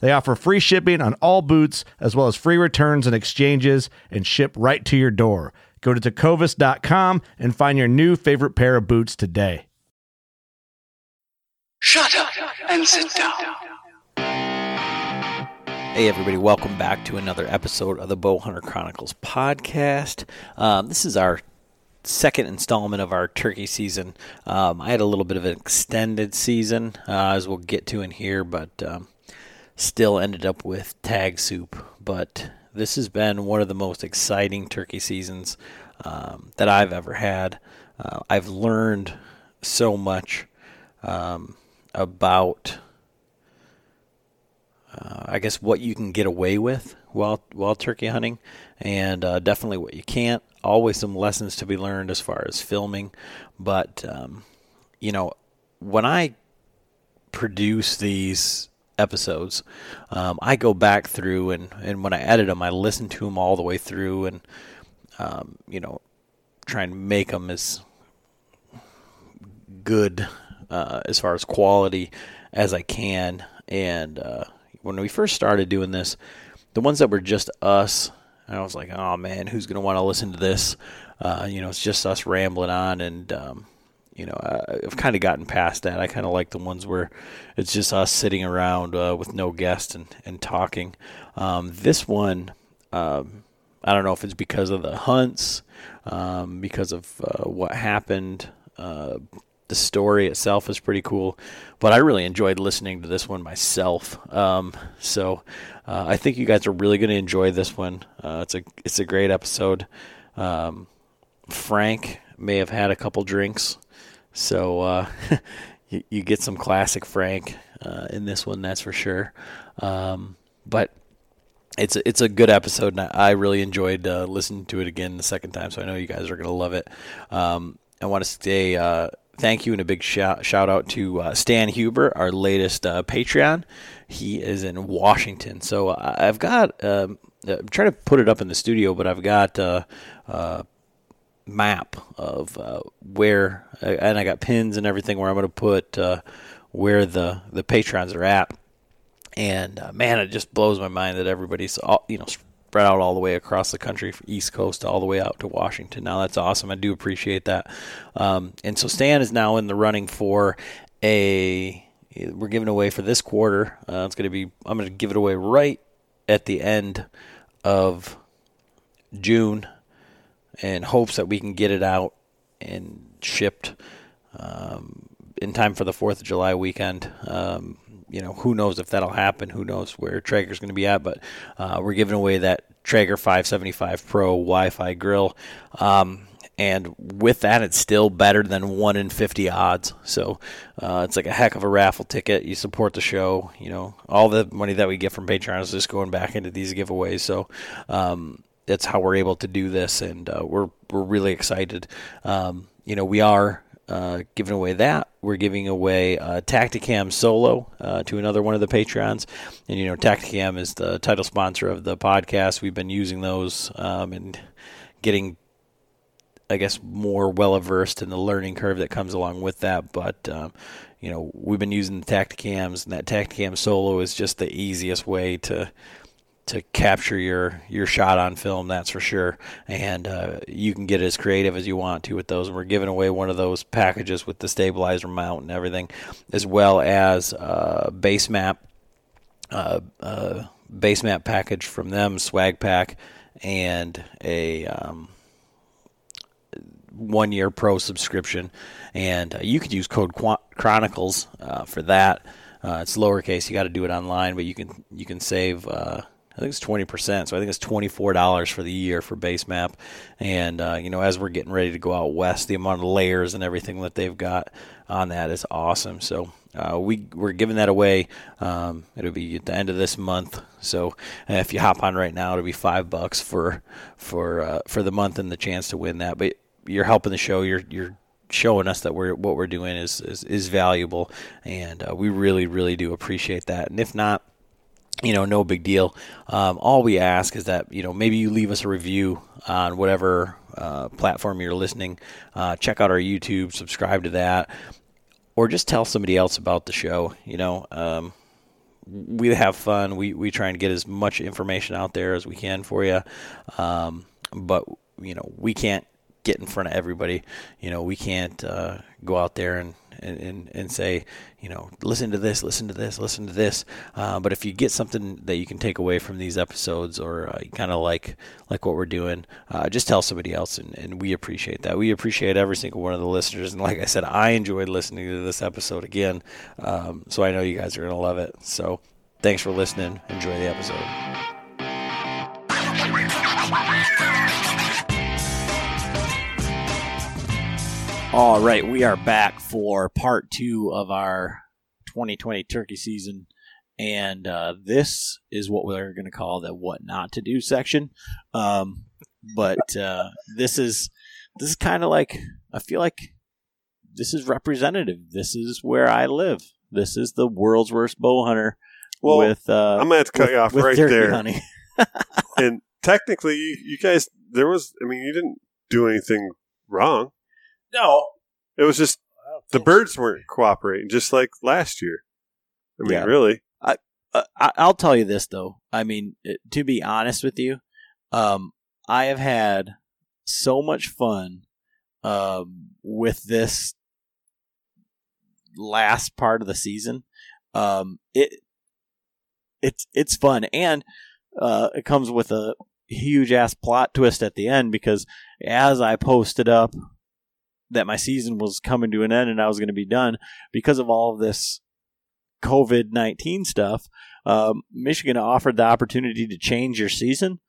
They offer free shipping on all boots, as well as free returns and exchanges, and ship right to your door. Go to Tecovas.com and find your new favorite pair of boots today. Shut up and sit down. Hey everybody, welcome back to another episode of the Bowhunter Chronicles podcast. This is our second installment of our turkey season. I had a little bit of an extended season, as we'll get to in here, but still ended up with tag soup. But this has been one of the most exciting turkey seasons that I've ever had. I've learned so much about, I guess, what you can get away with while turkey hunting, and definitely what you can't. Always some lessons to be learned as far as filming. But, you know, when I produce these episodes, I go back through, and when I edit them, I listen to them all the way through, and, you know, try and make them as good as far as quality as I can. And when we first started doing this, the ones that were just us, I was like, oh man, who's going to want to listen to this? You know, it's just us rambling on. And, you know, I've kind of gotten past that. I kind of like the ones where it's just us sitting around with no guest and talking. This one, I don't know if it's because of the hunts, because of what happened. The story itself is pretty cool, but I really enjoyed listening to this one myself. So I think you guys are really going to enjoy this one. It's a great episode. Frank may have had a couple drinks, so you get some classic Frank in this one, that's for sure. But it's a good episode, and I really enjoyed listening to it again the second time, so I know you guys are going to love it. I want to say thank you and a big shout out to Stan Huber, our latest Patreon. He is in Washington. So I've got, I'm trying to put it up in the studio, but I've got a map of where, and I got pins and everything where I'm going to put where the Patreons are at. And man, it just blows my mind that everybody's, spread out all the way across the country, from East Coast all the way out to Washington. Now that's awesome. I do appreciate that. And so Stan is now in the running for we're giving away for this quarter. I'm going to give it away right at the end of June in hopes that we can get it out and shipped in time for the 4th of July weekend. You know, who knows if that'll happen? Who knows where Traeger's going to be at? But we're giving away that Traeger 575 Pro Wi-Fi grill, and with that, it's still better than 1 in 50 odds. So it's like a heck of a raffle ticket. You support the show. You know, all the money that we get from Patreon is just going back into these giveaways. So that's how we're able to do this, and we're really excited. You know, we are giving away that. We're giving away Tactacam Solo to another one of the Patreons. And, you know, Tactacam is the title sponsor of the podcast. We've been using those and getting, I guess, more well-versed in the learning curve that comes along with that. But, you know, we've been using the Tactacams, and that Tactacam Solo is just the easiest way to capture your shot on film, that's for sure. And you can get as creative as you want to with those. And we're giving away one of those packages with the stabilizer mount and everything, as well as BaseMap, BaseMap package from them, swag pack, and a 1 year pro subscription. And you could use code Chronicles for that. It's lowercase. You got to do it online, but you can save. I think it's 20%, so I think it's $24 for the year for BaseMap. And, you know, as we're getting ready to go out west, the amount of layers and everything that they've got on that is awesome. So we're giving that away. It'll be at the end of this month. So if you hop on right now, it'll be $5 for the month and the chance to win that. But you're helping the show. You're showing us that what we're doing is valuable, and we really, really do appreciate that. And if not, you know, no big deal. All we ask is that, you know, maybe you leave us a review on whatever platform you're listening. Check out our YouTube, subscribe to that, or just tell somebody else about the show. You know, we have fun. We try and get as much information out there as we can for you. But, you know, we can't get in front of everybody. You know, we can't go out there and say, you know, listen to this. But if you get something that you can take away from these episodes, or kind of like what we're doing, just tell somebody else, and we appreciate that. We appreciate every single one of the listeners, and like I said, I enjoyed listening to this episode again, so I know you guys are going to love it. So thanks for listening. Enjoy the episode. All right, we are back for part two of our 2020 turkey season, and this is what we're going to call the "What Not to Do" section. But this is kind of like, I feel like this is representative. This is where I live. This is the world's worst bow hunter. Well, with I'm going to cut you off right there. Hunting. And technically, you guys, you didn't do anything wrong. No, it was just the birds weren't cooperating, just like last year. I mean, yeah. Really. I'll tell you this, though. I mean, to be honest with you, I have had so much fun with this last part of the season. It's fun, and it comes with a huge ass plot twist at the end, because as I posted up that my season was coming to an end and I was going to be done because of all of this COVID-19 stuff, Michigan offered the opportunity to change your season.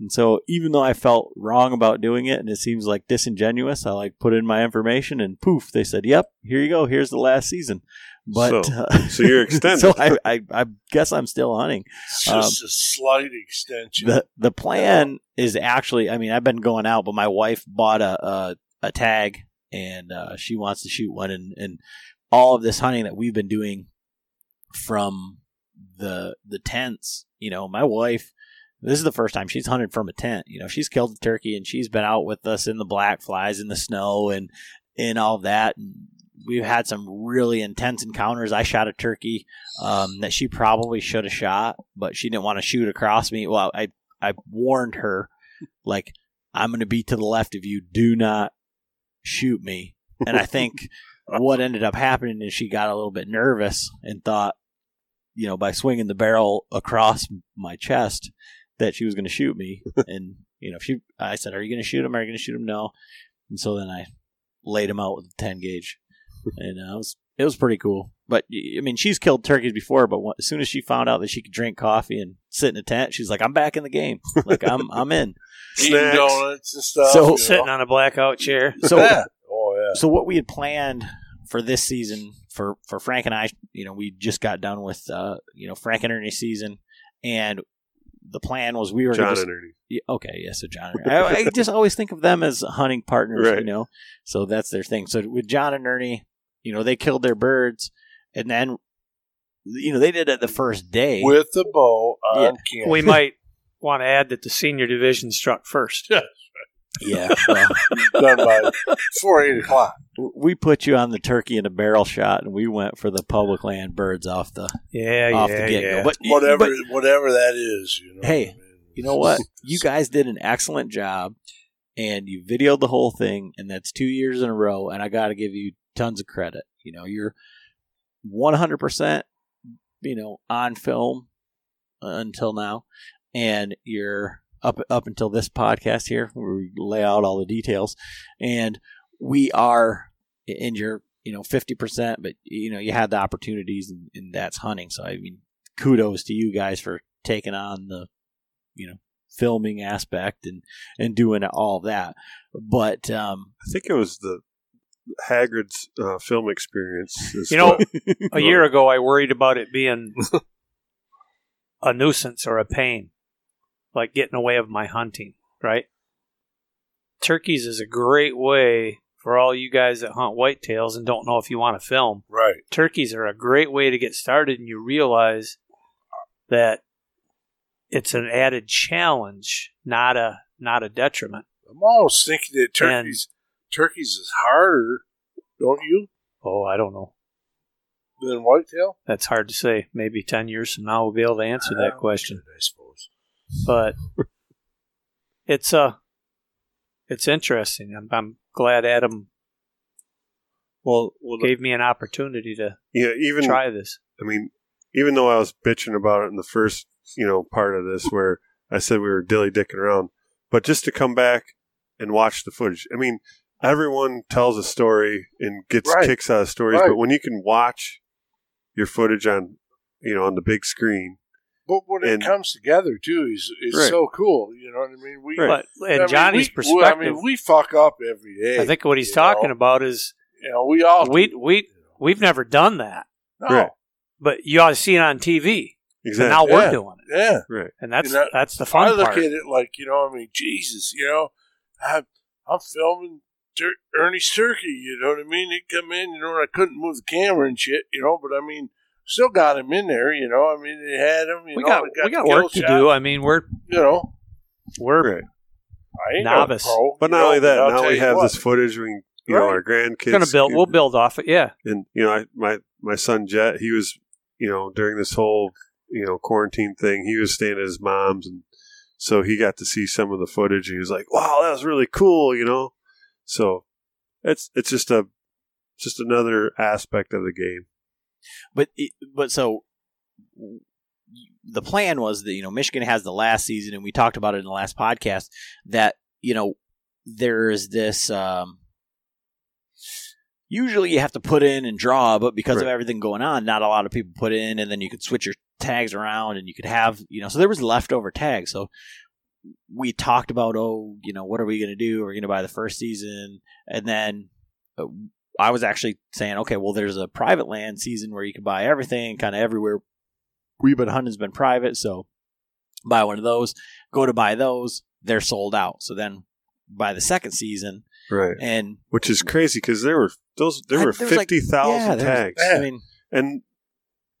And so even though I felt wrong about doing it and it seems like disingenuous, I put in my information and poof, they said, yep, here you go. Here's the last season. But so you're extended. So I guess I'm still hunting. It's just a slight extension. The plan is actually, I mean, I've been going out, but my wife bought a tag, and she wants to shoot one, and all of this hunting that we've been doing from the tents, you know, my wife, this is the first time she's hunted from a tent. You know, she's killed a turkey and she's been out with us in the black flies in the snow and all that. And we've had some really intense encounters. I shot a turkey that she probably should have shot, but she didn't want to shoot across me. Well, I warned her, like, I'm going to be to the left of you. Do not shoot me. And I think what ended up happening is she got a little bit nervous and thought, you know, by swinging the barrel across my chest that she was going to shoot me. And, you know, I said, are you going to shoot him? Are you going to shoot him? No. And so then I laid him out with a 10 gauge, and it was pretty cool. But I mean, she's killed turkeys before, but as soon as she found out that she could drink coffee and sit in a tent, she's like, I'm back in the game. Like I'm in. Eating donuts and stuff. So, sitting on a blackout chair. So, So what we had planned for this season for Frank and I, you know, we just got done with, you know, Frank and Ernie's season, and the plan was we were John just, and Ernie. Yeah, okay, yeah, so John and Ernie. I just always think of them as hunting partners, right. You know. So that's their thing. So with John and Ernie, you know, they killed their birds, and then, you know, they did it the first day with the bow on camera. We might want to add that the senior division struck first. Yeah, well, done by 4 or 8 o'clock. We put you on the turkey in a barrel shot, and we went for the public land birds off the get-go. Yeah. But whatever that is, you know. Hey, what I mean? You know what? You guys did an excellent job, and you videoed the whole thing, and that's 2 years in a row. And I got to give you tons of credit. You know, you're 100%, you know, on film until now, and you're. Up until this podcast here, where we lay out all the details, and we are in your 50%, but you had the opportunities, and that's hunting. So I mean, kudos to you guys for taking on the filming aspect and doing all that. But I think it was the Haggard's film experience. A year ago, I worried about it being a nuisance or a pain. Like getting away of my hunting, right? Turkeys is a great way for all you guys that hunt whitetails and don't know if you want to film. Right. Turkeys are a great way to get started, and you realize that it's an added challenge, not a detriment. I'm always thinking that turkeys is harder, don't you? Oh, I don't know. Than whitetail? That's hard to say. Maybe 10 years from now we'll be able to answer that question. I suppose. But it's interesting. I'm glad Adam gave me an opportunity to try this. I mean, even though I was bitching about it in the first part of this where I said we were dilly-dicking around, but just to come back and watch the footage. I mean, everyone tells a story and gets kicks out of stories, but when you can watch your footage on on the big screen. But when it comes together, too, is so cool. You know what I mean? Johnny's perspective. We fuck up every day. I think what he's talking about is we all we've never done that. No. Right. But you all see it on TV. Exactly. And now we're doing it. Yeah. Right. And that's the fun part. I look at it like, Jesus, I'm filming Ernie's turkey, you know what I mean? He'd come in, and I couldn't move the camera and shit, but I mean, still got him in there, they had him. We got work to do. I mean, we're novice. But not only that, now we have this footage. We can, our grandkids. We'll build off it, yeah. And, my son, Jet, he was, during this whole, quarantine thing, he was staying at his mom's. And so he got to see some of the footage. And he was like, wow, that was really cool, So it's just another aspect of the game. But so the plan was that, Michigan has the last season, and we talked about it in the last podcast that, there is this, usually you have to put in and draw, but because of everything going on, not a lot of people put in, and then you could switch your tags around and you could have, so there was leftover tags. So we talked about, what are we going to do? We're going to buy the first season. And then, I was actually saying, okay, well, there's a private land season where you can buy everything kind of everywhere. We've been hunting's been private, so buy one of those. Go to buy those, they're sold out. So then buy the second season, right? And which is crazy because there were 50,000 tags. I mean, and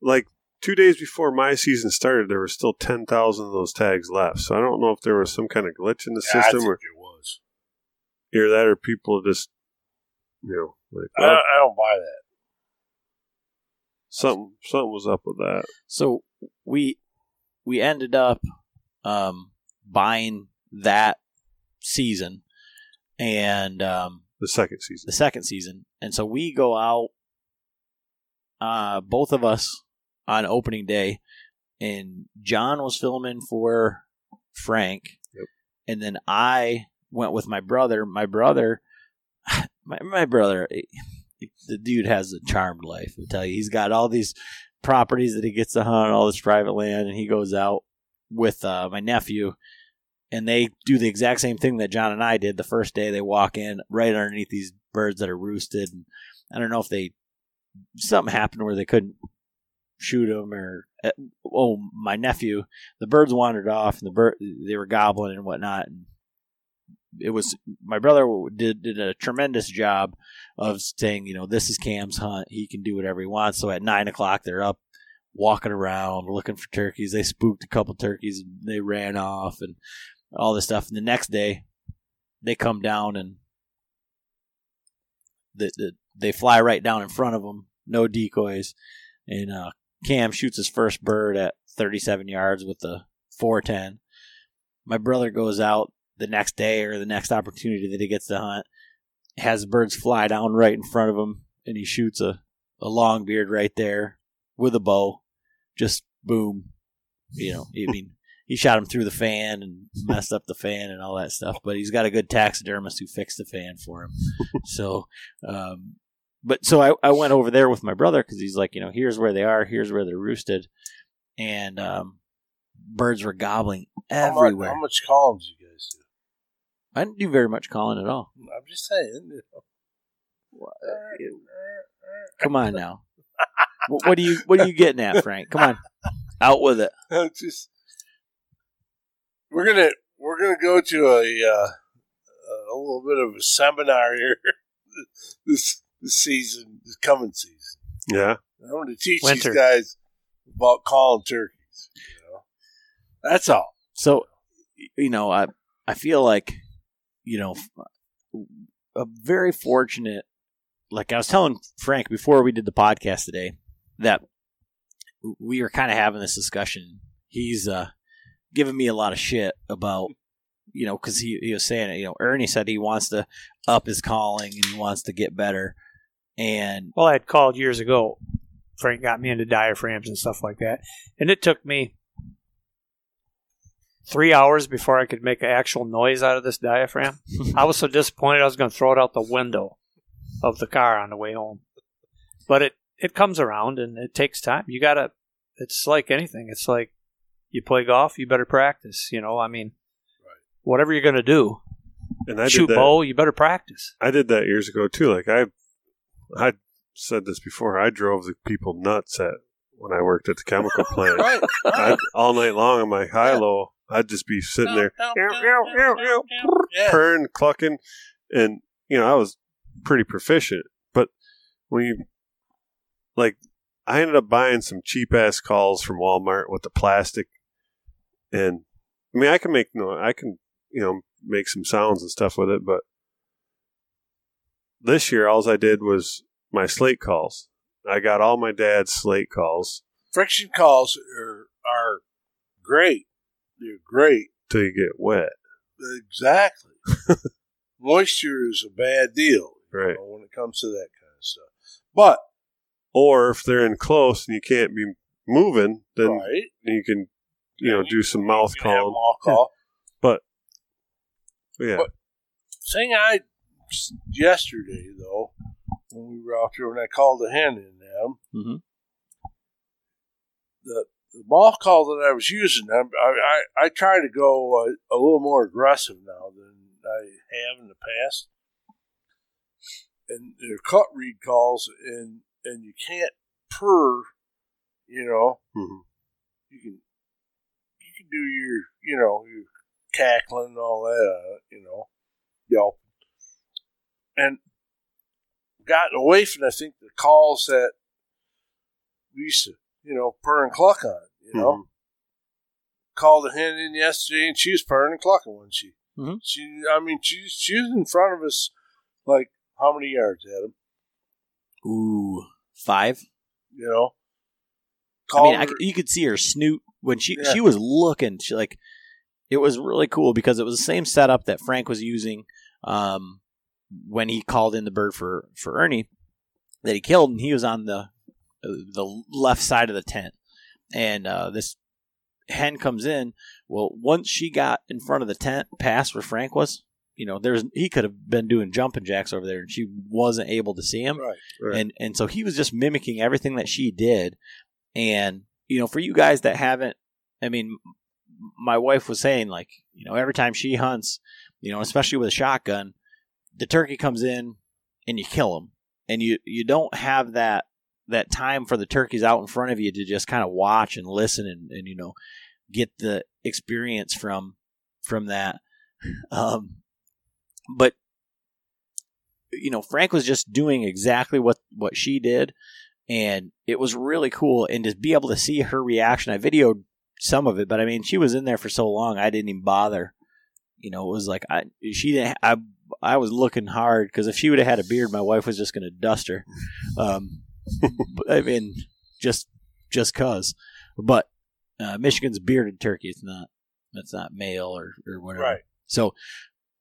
like 2 days before my season started, there were still 10,000 of those tags left. So I don't know if there was some kind of glitch in the system, or it was either that or people just. Like, well, I don't buy that. Something was up with that. So we ended up buying that season and the second season, and so we go out, both of us on opening day, and John was filming for Frank, and then I went with my brother. My brother, the dude has a charmed life. I tell you, he's got all these properties that he gets to hunt, all this private land, and he goes out with my nephew, and they do the exact same thing that John and I did the first day. They walk in right underneath these birds that are roosted. And I don't know if something happened where they couldn't shoot them, or my nephew, the birds wandered off, and they were gobbling and whatnot. And it was my brother did a tremendous job of saying, you know, this is Cam's hunt. He can do whatever he wants. So at 9 o'clock, they're up walking around looking for turkeys. They spooked a couple turkeys. And they ran off and all this stuff. And the next day, they come down and they fly right down in front of them. No decoys. And Cam shoots his first bird at 37 yards with the 410. My brother goes out the next day or the next opportunity that he gets to hunt, has birds fly down right in front of him, and he shoots a long beard right there with a bow. Just boom. You know, I mean, he shot him through the fan and messed up the fan and all that stuff, but he's got a good taxidermist who fixed the fan for him. So, I went over there with my brother because he's like, you know, here's where they are. Here's where they're roosted. And birds were gobbling everywhere. How much calling did you guys do? I didn't do very much calling at all. I'm just saying. Come on now. What are you getting at, Frank? Come on. Out with it. We're gonna go to a little bit of a seminar here. This coming season. Yeah. I want to teach these guys about calling turkeys. You know? That's all. So, you know, I feel like, you know, a very fortunate, like I was telling Frank before we did the podcast today, that we were kind of having this discussion. He's giving me a lot of shit about, you know, because he was saying, you know, Ernie said he wants to up his calling and he wants to get better. And well, I had called years ago. Frank got me into diaphragms and stuff like that. And it took me 3 hours before I could make an actual noise out of this diaphragm. I was so disappointed I was going to throw it out the window of the car on the way home. But it comes around and it takes time. You got to, it's like anything. It's like you play golf, you better practice. You know, I mean, whatever you're going to do, and shoot bow, you better practice. I did that years ago too. Like I said this before. I drove the people nuts when I worked at the chemical plant. Right. All night long on my high-low, I'd just be sitting there, purring, clucking, and you know I was pretty proficient. But when you like, I ended up buying some cheap ass calls from Walmart with the plastic, and I mean I can make some sounds and stuff with it, but this year, all I did was my slate calls. I got all my dad's slate calls. Friction calls are great. They're great. Till you get wet. Exactly. Moisture is a bad deal, right? When it comes to that kind of stuff. But or if they're in close and you can't be moving, then right. You can, do some mouth call. But yeah. But thing I yesterday though, when we were out there, when I called the hen in them, mm-hmm. the ball call that I was using, I try to go a little more aggressive now than I have in the past. And they're cut reed calls, and you can't purr, you know. Mm-hmm. You can do your cackling and all that, yelp. And gotten away from, I think, the calls that we used to, purr and cluck on, Mm-hmm. Called a hen in yesterday, and she was purring and clucking, wasn't she? Mm-hmm. She was in front of us, like, how many yards, Adam? 5? You could see her snoot when she was looking. She, like, it was really cool because it was the same setup that Frank was using, when he called in the bird for Ernie that he killed, and he was on the left side of the tent. And this hen comes in. Well, once she got in front of the tent past where Frank was, he could have been doing jumping jacks over there, and she wasn't able to see him. Right. And so he was just mimicking everything that she did. And, for you guys that haven't, my wife was saying, like, every time she hunts, especially with a shotgun, the turkey comes in and you kill him, and you don't have that that time for the turkeys out in front of you to just kind of watch and listen and you know, get the experience from that. But, you know, Frank was just doing exactly what she did. And it was really cool. And to be able to see her reaction, I videoed some of it, but I mean, she was in there for so long, I didn't even bother. You know, it was like, I was looking hard because if she would have had a beard, my wife was just going to dust her. I mean, just cause, but Michigan's bearded turkey. It's not, that's not male or whatever. Right. So,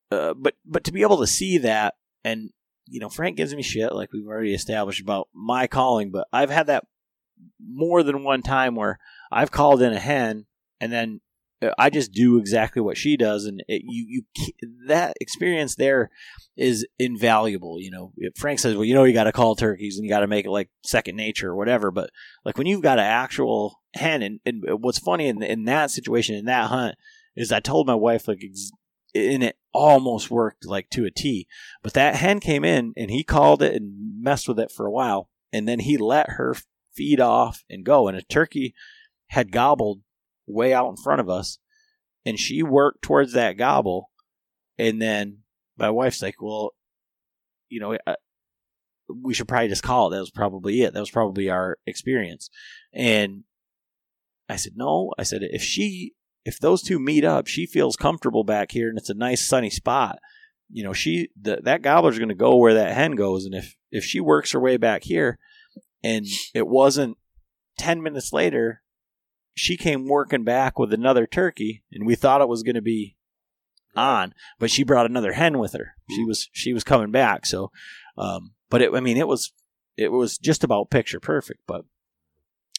but to be able to see that, and you know, Frank gives me shit like we've already established about my calling, but I've had that more than one time where I've called in a hen and then I just do exactly what she does. And that experience there is invaluable. You know, Frank says, well, you know, you got to call turkeys and you got to make it like second nature or whatever. But like when you've got an actual hen, and what's funny in that situation, in that hunt, is I told my wife, like, and it almost worked like to a T, but that hen came in and he called it and messed with it for a while. And then he let her feed off and go. And a turkey had gobbled way out in front of us, and she worked towards that gobble. And then my wife's like, well, you know, we should probably just call it. That was probably it. That was probably our experience. And I said, no, I said, if those two meet up, she feels comfortable back here and it's a nice sunny spot. You know, that gobbler's going to go where that hen goes. And if she works her way back here, and it wasn't 10 minutes later, she came working back with another turkey, and we thought it was going to be on, but she brought another hen with her. She was coming back. So, but it, I mean, it was just about picture perfect, but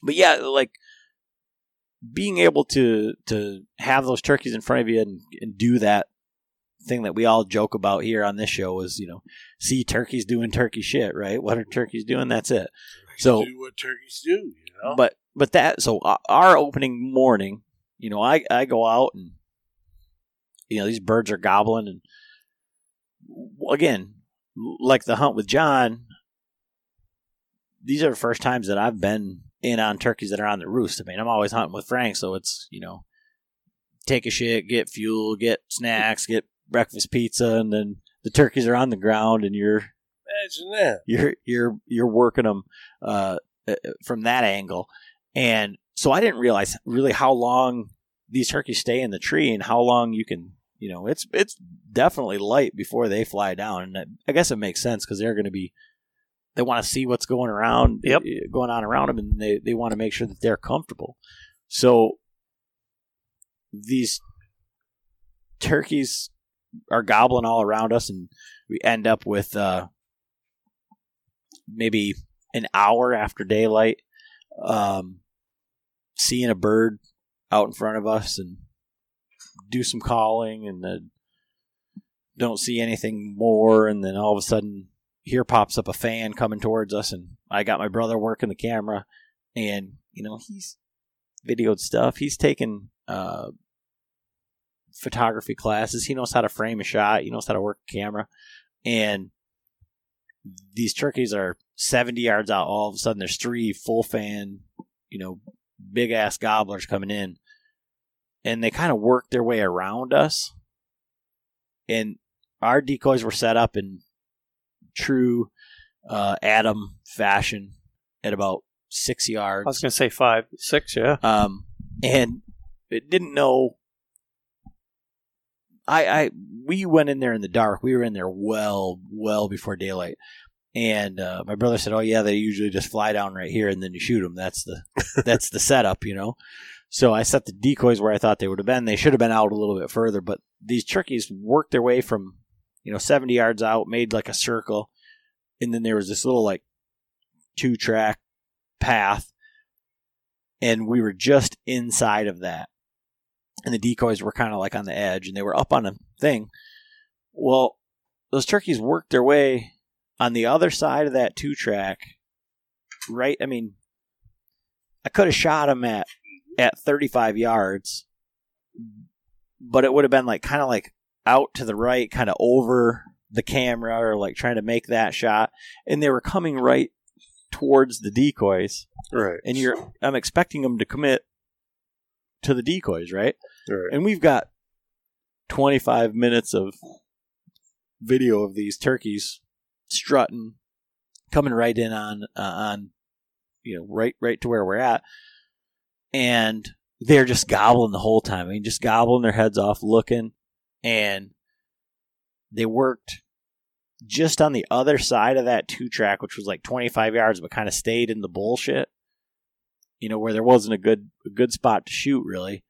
yeah, like being able to have those turkeys in front of you and do that thing that we all joke about here on this show is, you know, see turkeys doing turkey shit, right? What are turkeys doing? That's it. So do what turkeys do, you know, but that, so our opening morning, you know, I go out and, you know, these birds are gobbling. And again, like the hunt with John, these are the first times that I've been in on turkeys that are on the roost. I mean, I'm always hunting with Frank. So it's, you know, take a shit, get fuel, get snacks, get breakfast pizza. And then the turkeys are on the ground and imagine that. You're working them, from that angle. And so I didn't realize really how long these turkeys stay in the tree and how long you can, you know, it's definitely light before they fly down. And I guess it makes sense because they want to see what's going on around them, and they want to make sure that they're comfortable. So these turkeys are gobbling all around us, and we end up with maybe an hour after daylight, seeing a bird out in front of us and do some calling, and then don't see anything more. And then all of a sudden here pops up a fan coming towards us, and I got my brother working the camera, and, you know, he's videoed stuff. He's taken photography classes. He knows how to frame a shot. He knows how to work a camera. And these turkeys are 70 yards out. All of a sudden there's three full fan, you know, big ass gobblers coming in, and they kind of worked their way around us. And our decoys were set up in true Adam fashion at about 6 yards. I was going to say 5, 6. Yeah. And it didn't know. We went in there in the dark. We were in there well before daylight. And my brother said, "Oh yeah, they usually just fly down right here and then you shoot them. That's the setup, you know." So I set the decoys where I thought they would have been. They should have been out a little bit further, but these turkeys worked their way from, you know, 70 yards out, made like a circle, and then there was this little like 2-track path, and we were just inside of that. And the decoys were kind of like on the edge, and they were up on a thing. Well, those turkeys worked their way on the other side of that 2-track, right? I mean, I could have shot them at 35 yards, but it would have been like kind of like out to the right, kind of over the camera, or like trying to make that shot. And they were coming right towards the decoys. Right. And I'm expecting them to commit to the decoys, right? Right. And we've got 25 minutes of video of these turkeys strutting, coming right in on right to where we're at. And they're just gobbling the whole time. I mean, just gobbling their heads off, looking. And they worked just on the other side of that two track, which was like 25 yards, but kind of stayed in the bullshit, where there wasn't a good spot to shoot, really.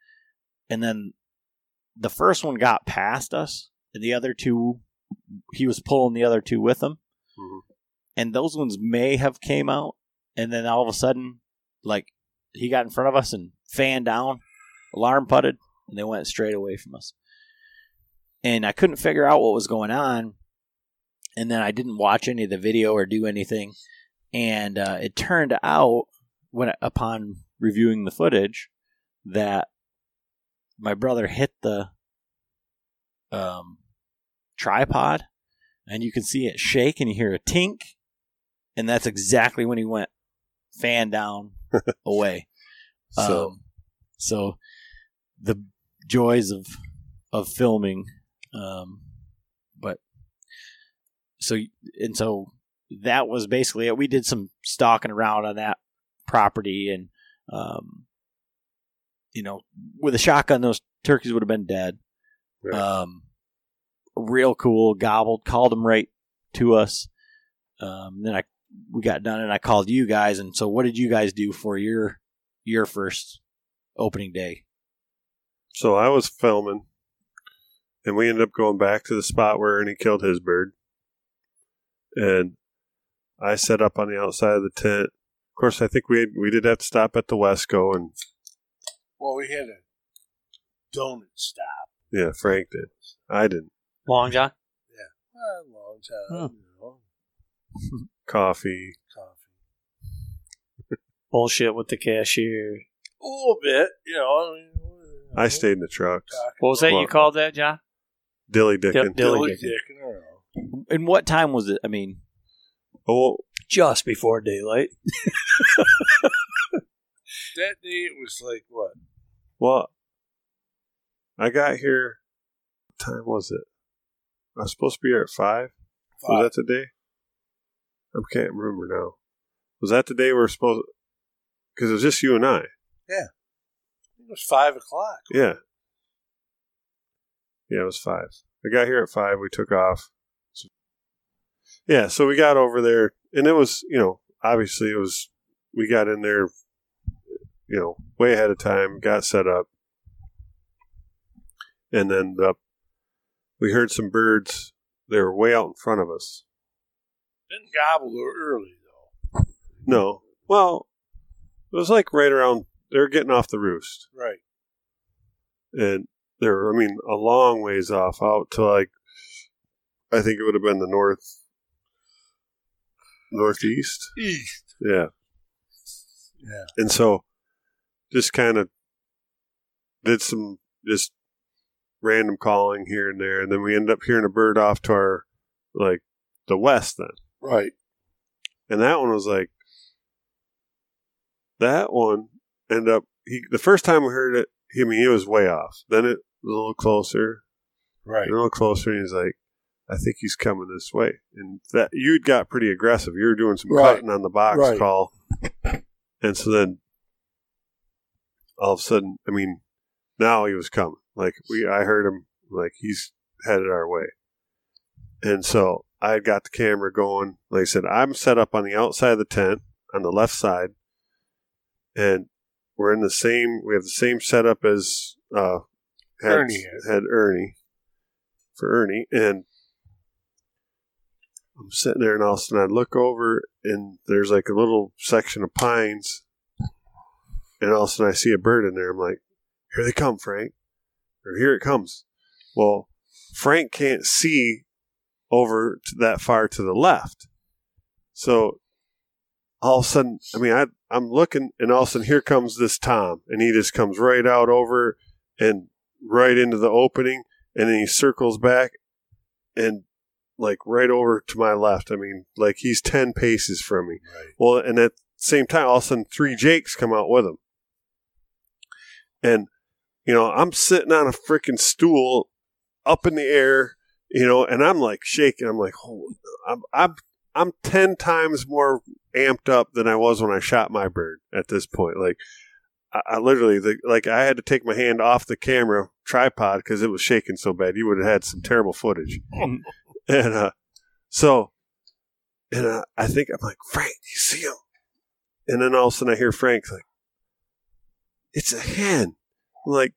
And then the first one got past us, and the other two, he was pulling the other two with him. Mm-hmm. And those ones may have came out, and then all of a sudden, like, he got in front of us and fanned down, alarm putted, and they went straight away from us. And I couldn't figure out what was going on. And then I didn't watch any of the video or do anything. And it turned out, upon reviewing the footage, that my brother hit the tripod. And you can see it shake and you hear a tink. And that's exactly when he went fan down away. So the joys of filming. So that was basically it. We did some stalking around on that property, and with a shotgun, those turkeys would have been dead. Right. Real cool, gobbled, called them right to us. Then we got done, and I called you guys. And so, what did you guys do for your first opening day? So I was filming, and we ended up going back to the spot where Ernie killed his bird. And I set up on the outside of the tent. Of course, I think we did have to stop at the Wesco. And well, we had a donut stop. Yeah, Frank did. I didn't. Long John? Yeah. Long John. Huh. Coffee. Bullshit with the cashier. A little bit. I stayed in the trucks. What was that you called that, John? Dilly-dickin'. Dilly-dickin'. All right. And what time was it? I mean, just before daylight. That day it was like what? Well, I got here. What time was it? I was supposed to be here at 5. Was that the day? I can't remember now. Was that the day we were supposed? Because it was just you and I. Yeah. It was 5 o'clock. Yeah. Yeah, it was 5. I got here at 5. We took off. Yeah, so we got over there, and it was, obviously we got in there, way ahead of time, got set up, and then we heard some birds. They were way out in front of us. Didn't gobble early, though. No. Well, it was like right around, they were getting off the roost. Right. And they were, a long ways off, out to I think it would have been the northeast? East. Yeah. Yeah. And so just kind of did some just random calling here and there. And then we ended up hearing a bird off to our, the west then. Right. And that one was ended up, the first time we heard it, he was way off. Then it was a little closer. Right. A little closer. And he's like, I think he's coming this way. And that you'd got pretty aggressive. You were doing some cutting on the box call. And so then all of a sudden, now he was coming. I heard him, he's headed our way. And so I had got the camera going. Like I said, I'm set up on the outside of the tent on the left side. And we're in we have the same setup as Ernie. And I'm sitting there, and all of a sudden I look over, and there's a little section of pines, and all of a sudden I see a bird in there. I'm like, here they come, Frank. Or here it comes. Well, Frank can't see over to that far to the left. So all of a sudden, I'm looking, and all of a sudden here comes this Tom, and he just comes right out over and right into the opening, and then he circles back, and like right over to my left. I mean, like he's 10 paces from me. Right. Well, and at the same time, all of a sudden, three Jakes come out with him. And, you know, I'm sitting on a freaking stool up in the air, you know, and I'm like shaking. I'm like, oh, I'm 10 times more amped up than I was when I shot my bird at this point. Like, I literally, like, I had to take my hand off the camera tripod because it was shaking so bad. You would have had some terrible footage. And so I think I'm like, Frank, do you see him? And then all of a sudden I hear Frank's like, it's a hen. I'm like,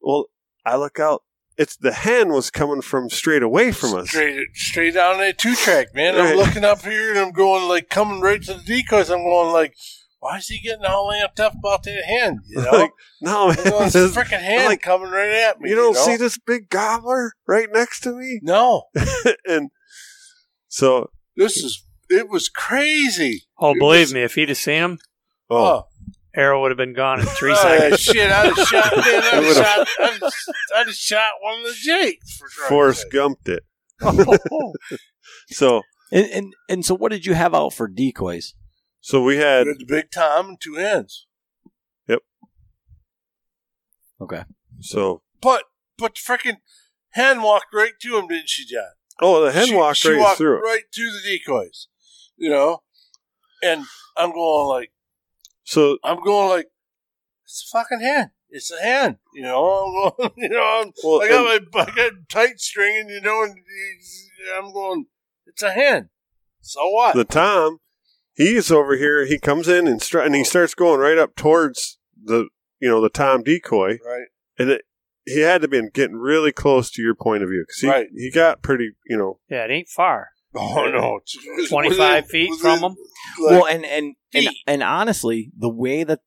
well, I look out. It's the hen was coming from straight away from us. Straight down that two-track, man. Right. I'm looking up here and I'm going, like, coming right to the decoys. I'm going, like, why is he getting all amped up about that hen? You know, like, no, man, it's a freaking hen like, coming right at me. You don't see this big gobbler right next to me? No. And so it was crazy. Oh, believe me, if he'd have seen him, arrow would have been gone in 3 seconds. Shit, I'd have shot one of the Jakes. Forrest Gumped it. So and so, what did you have out for decoys? So we had the big Tom and two hens. Yep. Okay. So, but the freaking hen walked right to him, didn't she, John? Oh, the hen walked through it, right to the decoys. You know, and I'm going like, it's a fucking hen. It's a hen. You know, I'm going, you know, I got tight stringing, you know, and I'm going, it's a hen. So what? The Tom. He's over here. He comes in and he starts going right up towards the Tom decoy. Right. And he had to been getting really close to your point of view because he got pretty, you know. Yeah, it ain't far. Oh no, 25 feet from him. Like, well, and honestly, the way that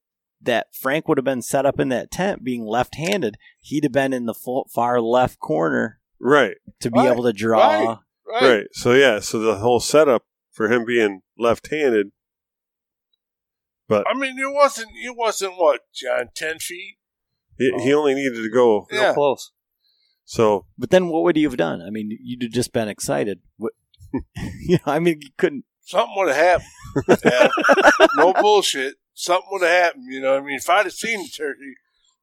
Frank would have been set up in that tent, being left-handed, he'd have been in the far left corner, right, to be able to draw. Right. So yeah, so the whole setup. For him being left-handed, but I mean, it wasn't what, John, 10 feet. He only needed to go real close. So, but then what would you have done? I mean, you'd have just been excited. You know, I mean, you couldn't. Something would have happened. Yeah. No bullshit. Something would have happened. You know, I mean, if I'd have seen the turkey,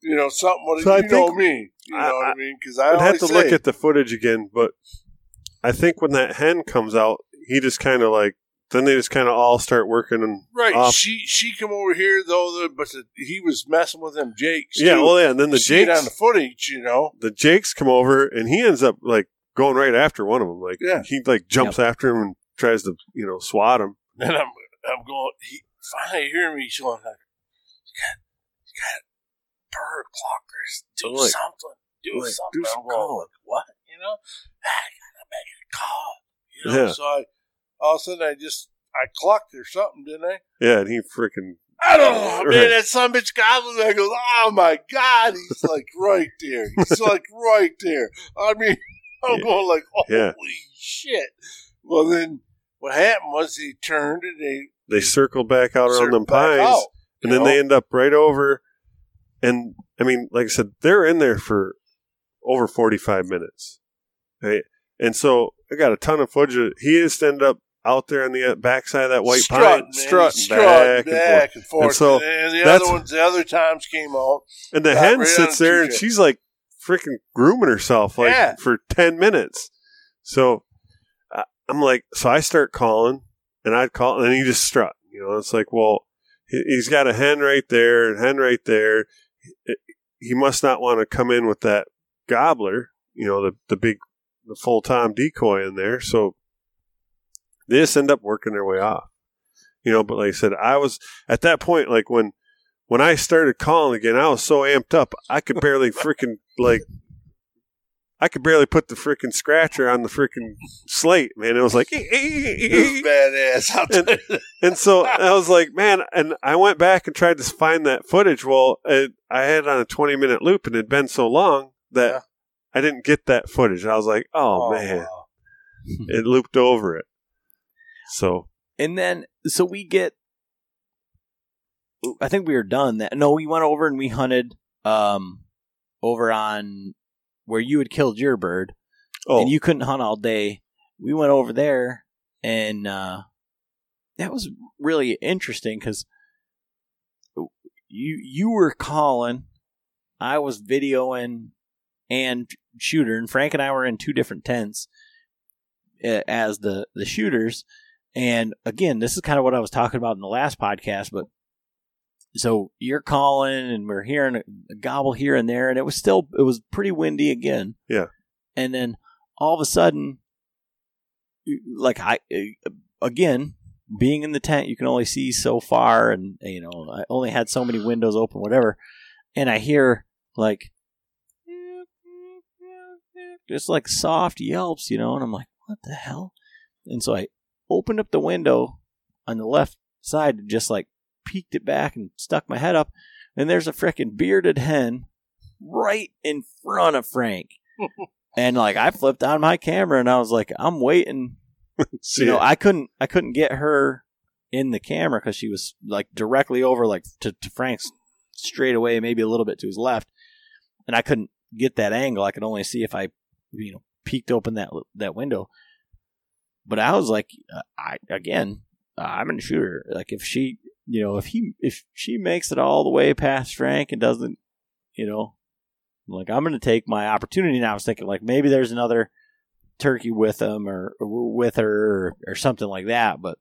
you know, something would have. So what I mean? Because I'd have to look at the footage again, but I think when that hen comes out. He just kind of like, then they just kind of all start working. And right. Off. She come over here, though, but he was messing with them Jakes. Yeah, too. Well, yeah. And then the Jakes. On the footage, you know. The Jakes come over, and he ends up, like, going right after one of them. Like, he, like, jumps after him and tries to, you know, swat him. Then I'm going, he finally hearing me, so I'm like, you got bird clockers. Do like, something. Do something. Do some I'm going, like, what? You know? I got to make a call. You know, so all of a sudden I clucked or something, didn't I? Yeah, and he freaking I don't know, man. That son of a bitch goblin there goes, oh my God, he's like right there. He's like right there. I mean, I'm going like, holy shit. Well, then what happened was he turned and they circled back out around them pines, and then they end up right over. And I mean, like I said, they're in there for over 45 minutes, right? And so I got a ton of footage. He just ended up out there on the backside of that white pine, strutting back and forth. And so the other times came out. And the hen sits there and she's like freaking grooming herself for 10 minutes. So I'm like, so I start calling and I'd call and then he just strut. You know, it's like, well, he's got a hen right there and hen right there. He must not want to come in with that gobbler, you know, the full-time decoy in there, so they just end up working their way off, you know. But like I said, I was at that point, like when I started calling again, I was so amped up I could barely freaking put the freaking scratcher on the freaking slate, man. It was like badass, and so I was like, man. And I went back and tried to find that footage. Well, I had it on a 20-minute loop, and it had been so long that. Yeah. I didn't get that footage. I was like, oh man, wow. It looped over it. So. And then, so we get, I think we were done. We went over and we hunted over on where you had killed your bird. Oh. And you couldn't hunt all day. we went over there, and that was really interesting because you were calling, I was videoing and shooter, and Frank and I were in two different tents as the shooters. And again, this is kind of what I was talking about in the last podcast, but so you're calling and we're hearing a gobble here and there, and it was pretty windy again. Yeah. And then all of a sudden, like I, again, being in the tent, you can only see so far, and you know, I only had so many windows open, whatever. And I hear like just like soft yelps, you know, and I'm like, what the hell? And so I opened up the window on the left side and just like peeked it back and stuck my head up, and there's a freaking bearded hen right in front of Frank. And like I flipped on my camera and I was like, I'm waiting. You know, I couldn't get her in the camera because she was like directly over like to Frank's straight away, maybe a little bit to his left, and I couldn't get that angle. I could only see if I, you know, peeked open that window. But I was like, I'm a shooter. Like if she, you know, if she makes it all the way past Frank and doesn't, you know, like I'm going to take my opportunity. And I was thinking like maybe there's another turkey with him or with her or something like that. But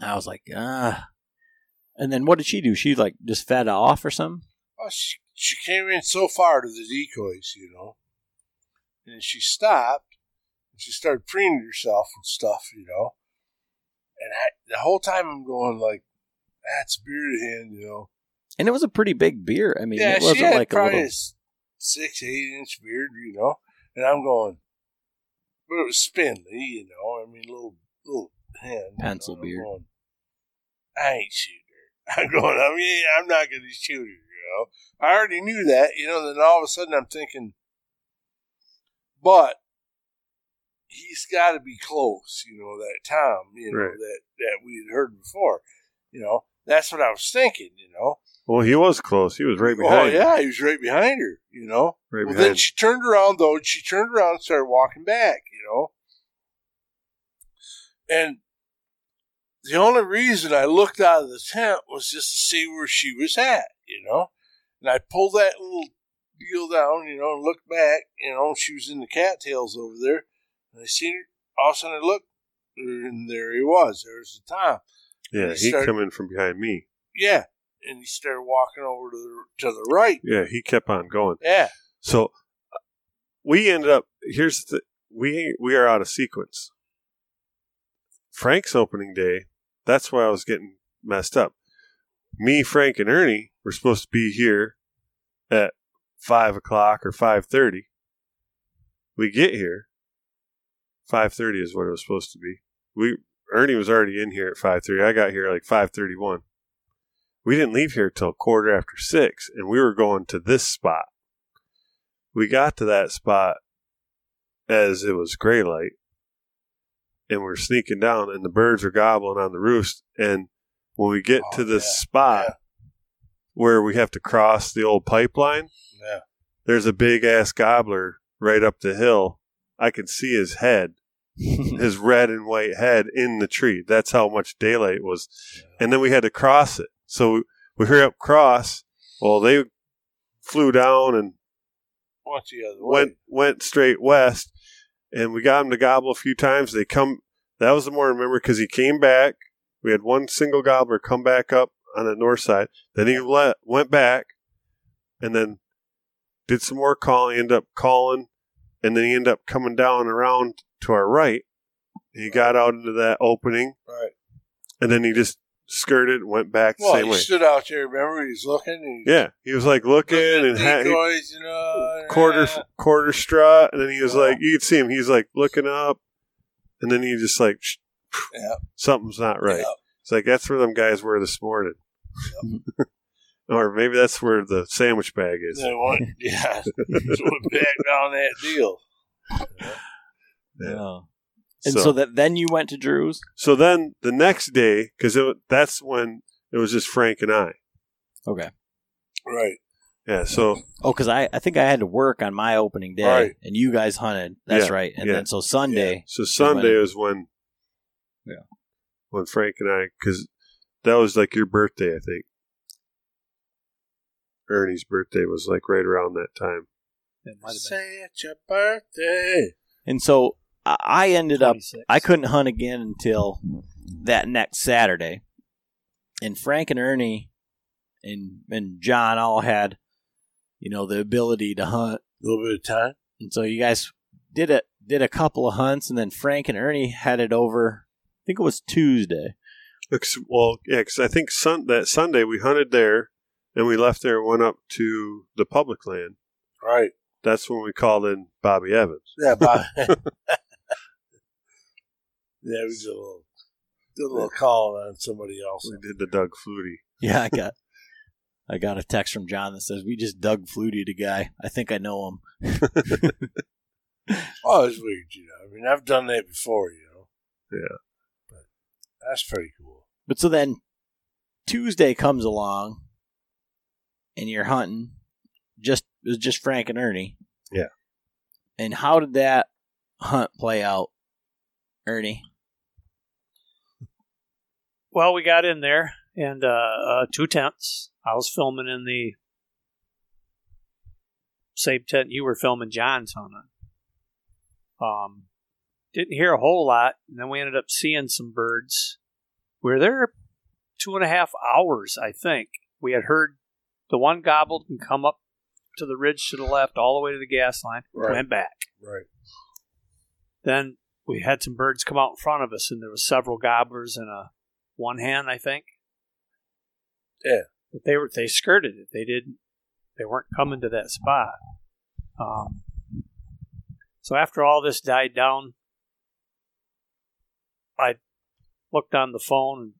I was like, and then what did she do? She like just fed off or something? Well, she came in so far to the decoys, you know, and she stopped. She started preening herself and stuff, you know. And the whole time I'm going like, that's bearded hen, you know. And it was a pretty big beard. I mean, yeah, it wasn't she had like probably a little 6-8 inch beard, you know. And I'm going, but it was spindly, you know. I mean, little hen pencil, you know, beard. Going, I ain't shooting her. I'm going, I mean, I'm not going to shoot her, you know. I already knew that, you know. Then all of a sudden I'm thinking, but he's got to be close, you know, that Tom, you know, right, that we had heard before. You know, that's what I was thinking, you know. Well, he was close. He was right behind her. Oh, yeah, he was right behind her, you know. Then she turned around, though, and started walking back, you know. And the only reason I looked out of the tent was just to see where she was at, you know. And I pulled that little deal down, you know, and looked back, you know, she was in the cattails over there. I seen her. All of a sudden, I looked, and there he was. There's the Tom. Yeah, he come in from behind me. Yeah, and he started walking over to the right. Yeah, he kept on going. Yeah. So we ended up. Here's the we are out of sequence. Frank's opening day. That's why I was getting messed up. Me, Frank, and Ernie were supposed to be here at 5 o'clock or 5:30. We get here. 5:30 is what it was supposed to be. Ernie was already in here at 5:30. I got here at like 5:31. We didn't leave here till 6:15, and we were going to this spot. We got to that spot as it was gray light, and we're sneaking down, and the birds are gobbling on the roost. And when we get to this spot where we have to cross the old pipeline, there's a big ass gobbler right up the hill. I could see his head, his red and white head in the tree. That's how much daylight it was. And then we had to cross it. So we hurry up, cross. Well, they flew down and went straight west. And we got him to gobble a few times. They come. That was the morning, remember, because he came back. We had one single gobbler come back up on the north side. Then he went back and then did some more calling, ended up calling. And then he ended up coming down around to our right. He got out into that opening. Right. And then he just skirted and went back the same way. Well, he stood out there. Remember, he was looking. He was like looking and decoys, you know, quarter strut. And then he was like, you could see him. He's like looking up. And then he just like, something's not right. Yep. It's like, that's where them guys were this morning. Yep. Or maybe that's where the sandwich bag is. They went, just went back down that deal. Yeah. And so that then you went to Drew's? So then the next day, because that's when it was just Frank and I. Okay. Right. Yeah, so... Oh, because I think I had to work on my opening day, right. And you guys hunted. That's right. And then so Sunday... Yeah. So Sunday is when... Yeah. When Frank and I... Because that was like your birthday, I think. Ernie's birthday was like right around that time. It might have been. It's your birthday! And so I ended 26. Up... I couldn't hunt again until that next Saturday. And Frank and Ernie and John all had... You know, the ability to hunt a little bit of time, and so you guys did a couple of hunts, and then Frank and Ernie had it over. I think it was Tuesday. Well, yeah, because I think that Sunday we hunted there, and we left there, and went up to the public land. Right. That's when we called in Bobby Evans. Yeah, Bobby. Yeah, we did a little call on somebody else. We did the Doug Flutie. Yeah, I got a text from John that says, we just Doug Flutied a guy. I think I know him. Oh, it's weird, you know. I mean, I've done that before, you know. Yeah. But that's pretty cool. But so then Tuesday comes along, and you're hunting. It was just Frank and Ernie. Yeah. And how did that hunt play out, Ernie? Well, we got in there, and two tents. I was filming in the same tent you were filming John's on it. Didn't hear a whole lot, and then we ended up seeing some birds. We were there 2.5 hours, I think. We had heard the one gobbled and come up to the ridge to the left all the way to the gas line, right. Went back. Right. Then we had some birds come out in front of us, and there was several gobblers and a one hen, I think. Yeah. But they skirted it. They weren't coming to that spot. So after all this died down, I looked on the phone and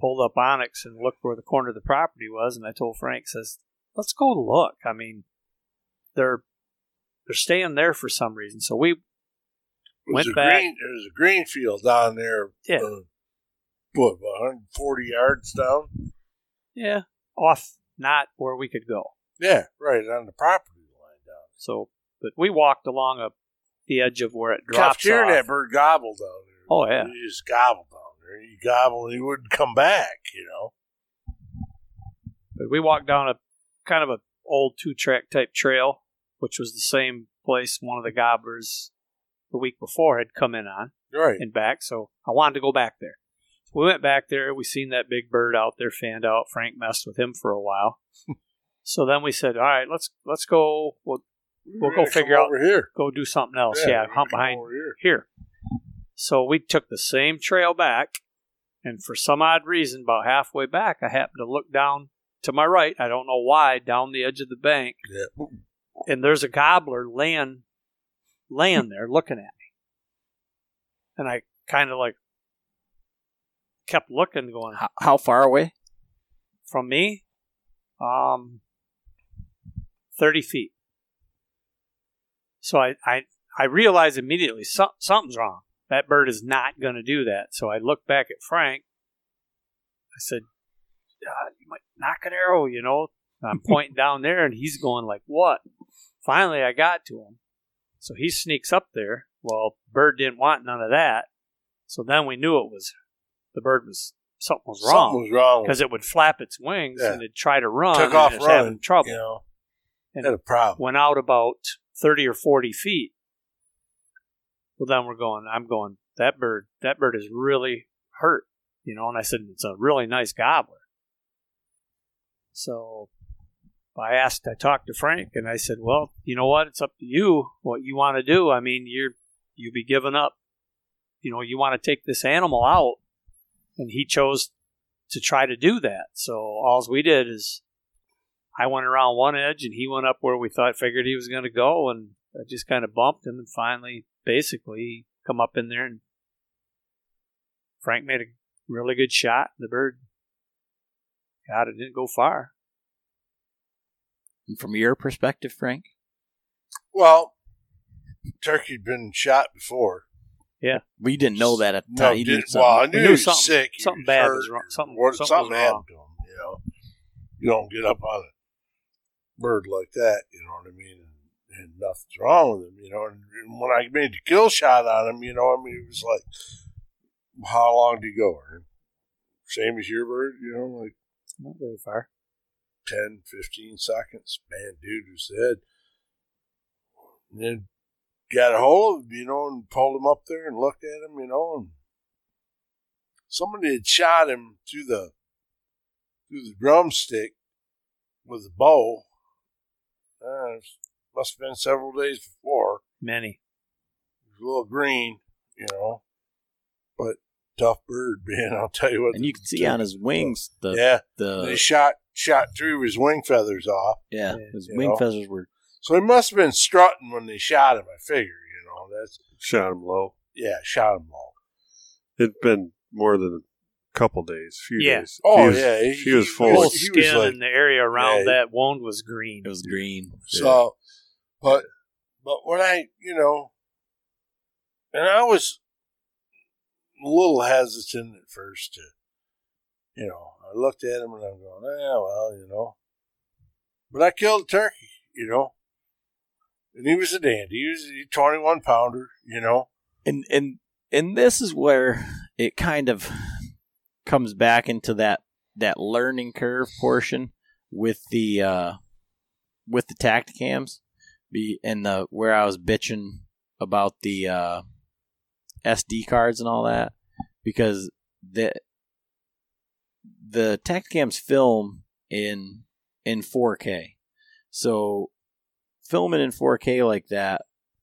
pulled up Onyx and looked where the corner of the property was, and I told Frank, says, let's go look. I mean, they're staying there for some reason. So we went back. There's a green field down there. Yeah. 140 yards down. Yeah, off, not where we could go. Yeah, right, on the property line down. So, but we walked along the edge of where it drops off. Hearing that bird gobble down there. Oh, yeah. You just gobble down there. You gobble and you wouldn't come back, you know. But we walked down a kind of an old two-track type trail, which was the same place one of the gobblers the week before had come in on. Right. And back, so I wanted to go back there. We went back there. We seen that big bird out there, fanned out. Frank messed with him for a while. So then we said, all right, let's go. We'll go figure out. Over here. Go do something else. Yeah, hunt behind here. So we took the same trail back. And for some odd reason, about halfway back, I happened to look down to my right. I don't know why, down the edge of the bank. Yeah. And there's a gobbler laying there looking at me. And I kind of like, kept looking, going, how far away from me? 30 feet. So I realized immediately something's wrong. That bird is not going to do that. So I looked back at Frank. I said, you might knock an arrow, you know. And I'm pointing down there, and he's going like, what? Finally, I got to him. So he sneaks up there. Well, bird didn't want none of that. So then we knew it was the bird was, something was wrong because it would flap its wings and it'd try to run. Took off running. It was having trouble. You know, and had a problem. Went out about 30 or 40 feet. Well, then I'm going, that bird is really hurt, you know, and I said, it's a really nice gobbler. So I talked to Frank and I said, well, you know what? It's up to you what you want to do. I mean, you'd be giving up, you know, you want to take this animal out. And he chose to try to do that. So all we did is I went around one edge and he went up where we figured he was going to go. And I just kind of bumped him and finally, basically, he come up in there and Frank made a really good shot. The bird got it. Didn't go far. And from your perspective, Frank? Well, turkey'd been shot before. Yeah, we didn't know that at the time. No, well, I knew he was something, sick. Something bad was wrong. Something happened to him. You know, you don't get up on bird like that, you know what I mean? And nothing's wrong with him, you know. And when I made the kill shot on him, you know, I mean, it was like, how long do you go, Aaron? Same as your bird, you know, like, not very far. 10, 15 seconds. Man, dude was dead. And then got a hold of him, you know, and pulled him up there and looked at him, you know, and somebody had shot him through the drumstick with a bow. Must have been several days before. Many. He was a little green, you know, but tough bird, man. I'll tell you what. And you can see on his wings. They shot through his wing feathers off. Yeah, his wing feathers were. So he must have been strutting when they shot him, I figure, you know. Shot him low. Yeah, shot him low. It'd been more than a couple days, few days. Oh, yeah. He was full. The whole skin like, in the area around that wound was green. It was green. Yeah. So, but when I, you know, and I was a little hesitant at first to, you know, I looked at him and I'm going, well, you know. But I killed a turkey, you know. And he was a dandy. He was a 21-pounder, you know. And this is where it kind of comes back into that learning curve portion with the Tactacams, where I was bitching about the SD cards and all that, because the Tactacams film in 4K, so filming in 4K like that,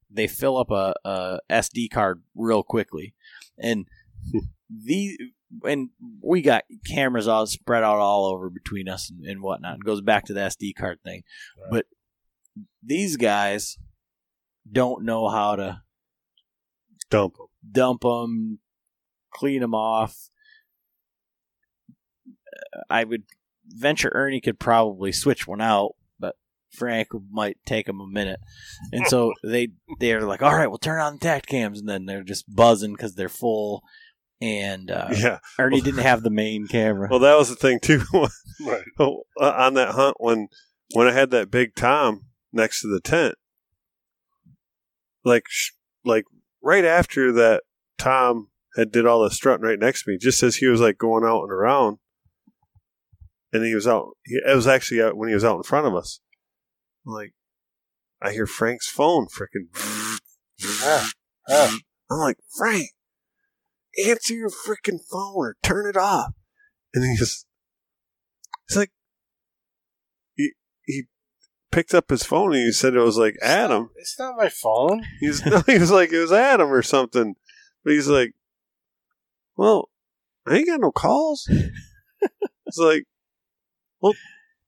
they fill up a SD card real quickly, and we got cameras all spread out all over between us and whatnot. It goes back to the SD card thing, right. But these guys don't know how to dump them, clean them off. I would venture Ernie could probably switch one out, but Frank might take him a minute. And so they're like, all right, we'll turn on the Tactacams. And then they're just buzzing because they're full. And Ernie didn't have the main camera. Well, that was the thing, too. Right. On that hunt, when I had that big Tom next to the tent, like right after that Tom had did all the strutting right next to me, just as he was like going out and around, and he was out. It was actually out when he was out in front of us. I'm like, I hear Frank's phone freaking. I'm like, Frank, answer your freaking phone or turn it off. And it's like he picked up his phone and he said it was like Adam. It's not my phone. He was like, it was Adam or something. But he's like, well, I ain't got no calls. It's like, well,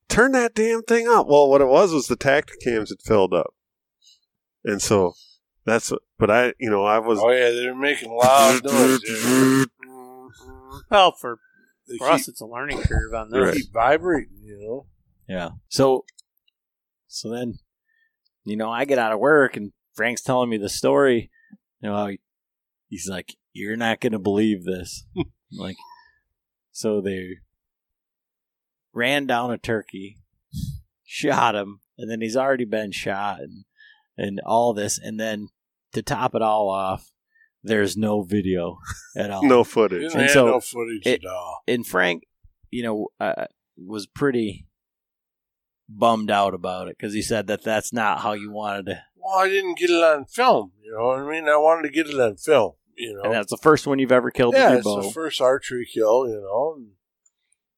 turn that damn thing up. Well, what it was the Tactacams had filled up. And so that's what, but I, you know, I was. Oh, yeah, they were making loud noise. Well, for us, it's a learning curve on this. They keep vibrating, you know? Yeah. So then, you know, I get out of work and Frank's telling me the story. You know, he's like, you're not going to believe this. Like, so they ran down a turkey, shot him, and then he's already been shot and all this. And then to top it all off, there's no video at all. No footage. And so no footage at all. And Frank, you know, was pretty bummed out about it because he said that's not how you wanted to. Well, I didn't get it on film. You know what I mean? I wanted to get it on film. You know, and that's the first one you've ever killed. Yeah, it's bow. The first archery kill. You know, and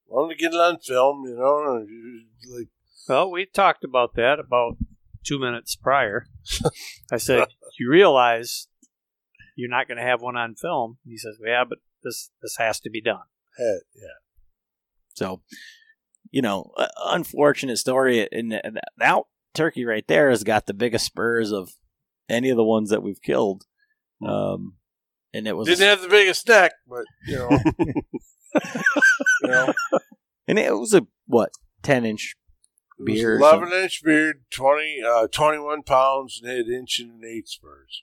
I wanted to get it on film. You know, and like well, we talked about that about 2 minutes prior. I said, you realize you're not going to have one on film. He says, well, yeah, but this has to be done. Yeah. So, you know, unfortunate story. And that turkey right there has got the biggest spurs of any of the ones that we've killed. And it was didn't have the biggest neck, but you know, you know. And it was a 10-inch. It was 11-inch beard, 21 pounds, and had 1 1/8 inch spurs.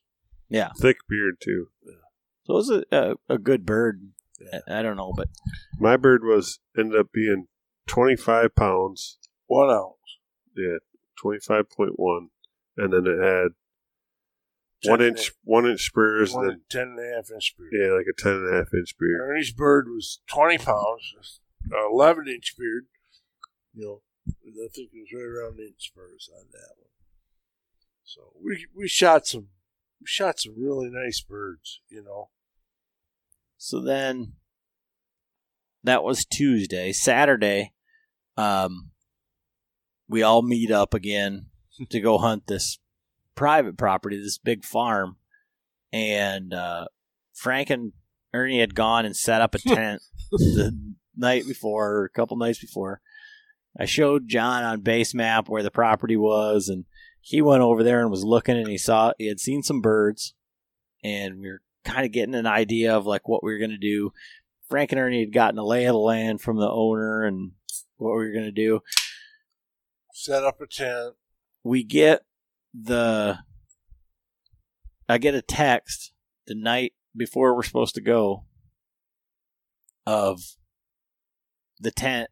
Yeah. Thick beard, too. Yeah. So it was a good bird. Yeah. I don't know, but... My bird ended up being 25 pounds. 1 ounce. Yeah. 25.1, and then it had 1 inch spears, and then 10.5 inch spears. Yeah, like a 10.5 inch spear. Ernie's bird was 20 pounds, 11 inch spear. You know, I think it was right around 8 inch spurs on that one. So we shot some really nice birds, you know. So then, that was Tuesday. Saturday, we all meet up again to go hunt this private property, this big farm. And Frank and Ernie had gone and set up a tent the night before, or a couple nights before. I showed John on BaseMap where the property was, and he went over there and was looking, and he had seen some birds, and we were kind of getting an idea of like what we were going to do. Frank and Ernie had gotten a lay of the land from the owner and what we were going to do. Set up a tent. I get a text the night before we're supposed to go of the tent.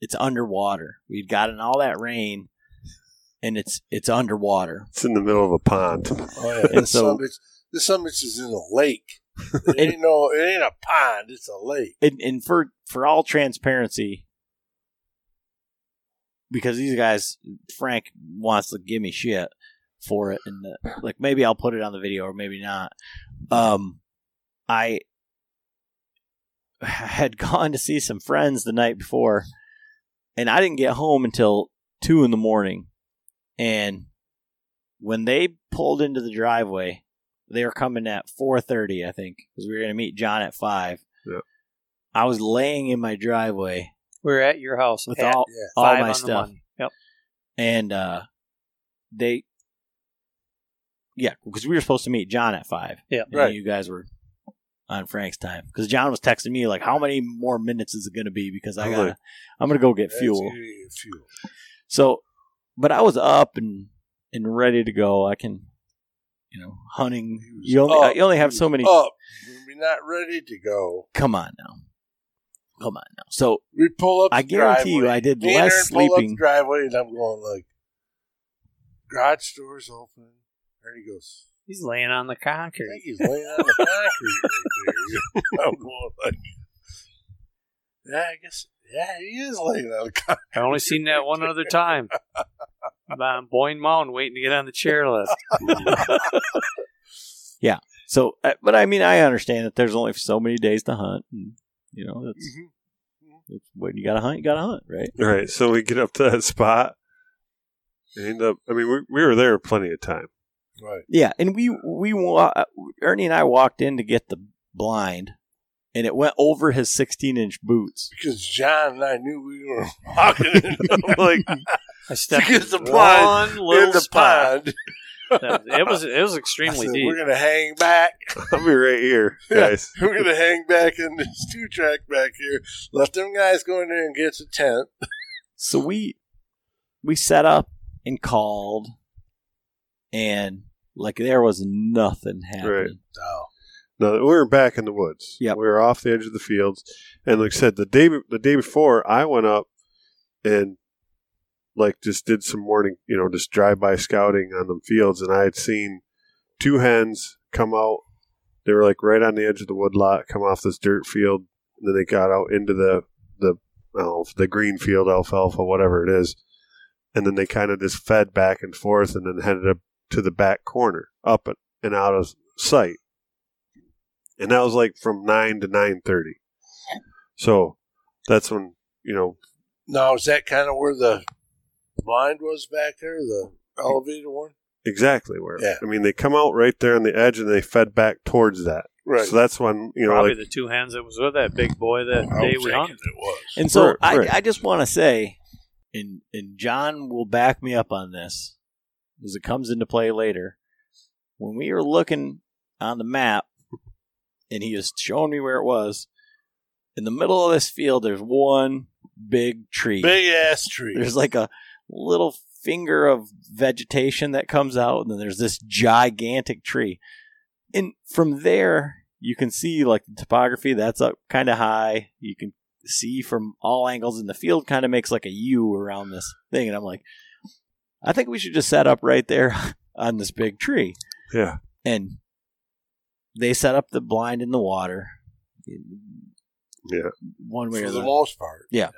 It's underwater. We'd gotten all that rain, and it's underwater. It's in the middle of a pond. Oh, yeah. And so this summit is in a lake. It ain't a pond. It's a lake. And for all transparency, because these guys, Frank wants to give me shit for it, and like maybe I'll put it on the video or maybe not. I had gone to see some friends the night before, and I didn't get home until 2 a.m. And when they pulled into the driveway, they were coming at 4:30, I think, because we were going to meet John at 5. Yep. I was laying in my driveway. We were at your house with all my stuff. Yep. And because we were supposed to meet John at 5. Yeah, right. You guys were on Frank's time, because John was texting me like, "How many more minutes is it going to be? Because I'm going to go get fuel." So, but I was up and ready to go. I can. You know, hunting, you only have so many. Up. We're not ready to go. Come on now. So we pull up. I guarantee driveway. You, I did Tanner less sleeping. Pull up driveway, and I'm going like, garage doors open. There he goes. He's laying on the concrete. I think he's laying on the concrete right there. I'm going like, I guess he is laying on the concrete. I've only seen that one other time. On Boyne Mountain, waiting to get on the chairlift. Yeah. So, but I mean, I understand that there's only so many days to hunt, and you know, it's when you gotta hunt, right? Right. So we get up to that spot, and I mean, we were there plenty of time, right? Yeah, and Ernie and I walked in to get the blind, and it went over his 16-inch boots because John and I knew we were walking in. I'm like. I stepped in the pond, little in the pond. It was extremely deep. We're gonna hang back. I'll be right here, guys. Yeah, we're gonna hang back in this 2-track back here. Let them guys go in there and get the tent. So we set up and called, and like there was nothing happening. Right. No, we were back in the woods. Yeah, we were off the edge of the fields, and like I said, the day before, I went up and. Like, just did some morning, you know, just drive-by scouting on them fields. And I had seen 2 hens come out. They were, like, right on the edge of the wood lot, come off this dirt field. And then they got out into the green field, alfalfa, whatever it is. And then they kind of just fed back and forth and then headed up to the back corner, up and out of sight. And that was, like, from 9 to 9:30. So that's when, you know. Now, is that kind of where the... blind was back there, the elevated one? Exactly where. Yeah. I mean, they come out right there on the edge, and they fed back towards that. Right. So that's when, you know. Probably like, the 2 hens that was with that big boy that day we hunted. It was. And so I just want to say, and John will back me up on this, because it comes into play later, when we were looking on the map, and he was showing me where it was, in the middle of this field, there's one big tree. Big-ass tree. There's like a little finger of vegetation that comes out, and then there's this gigantic tree. And from there, you can see like the topography that's up kind of high. You can see from all angles, and the field kind of makes like a U around this thing. And I'm like, I think we should just set up right there on this big tree. Yeah. And they set up the blind in the water. Yeah. One way or the other. For the most part. Yeah. Yeah.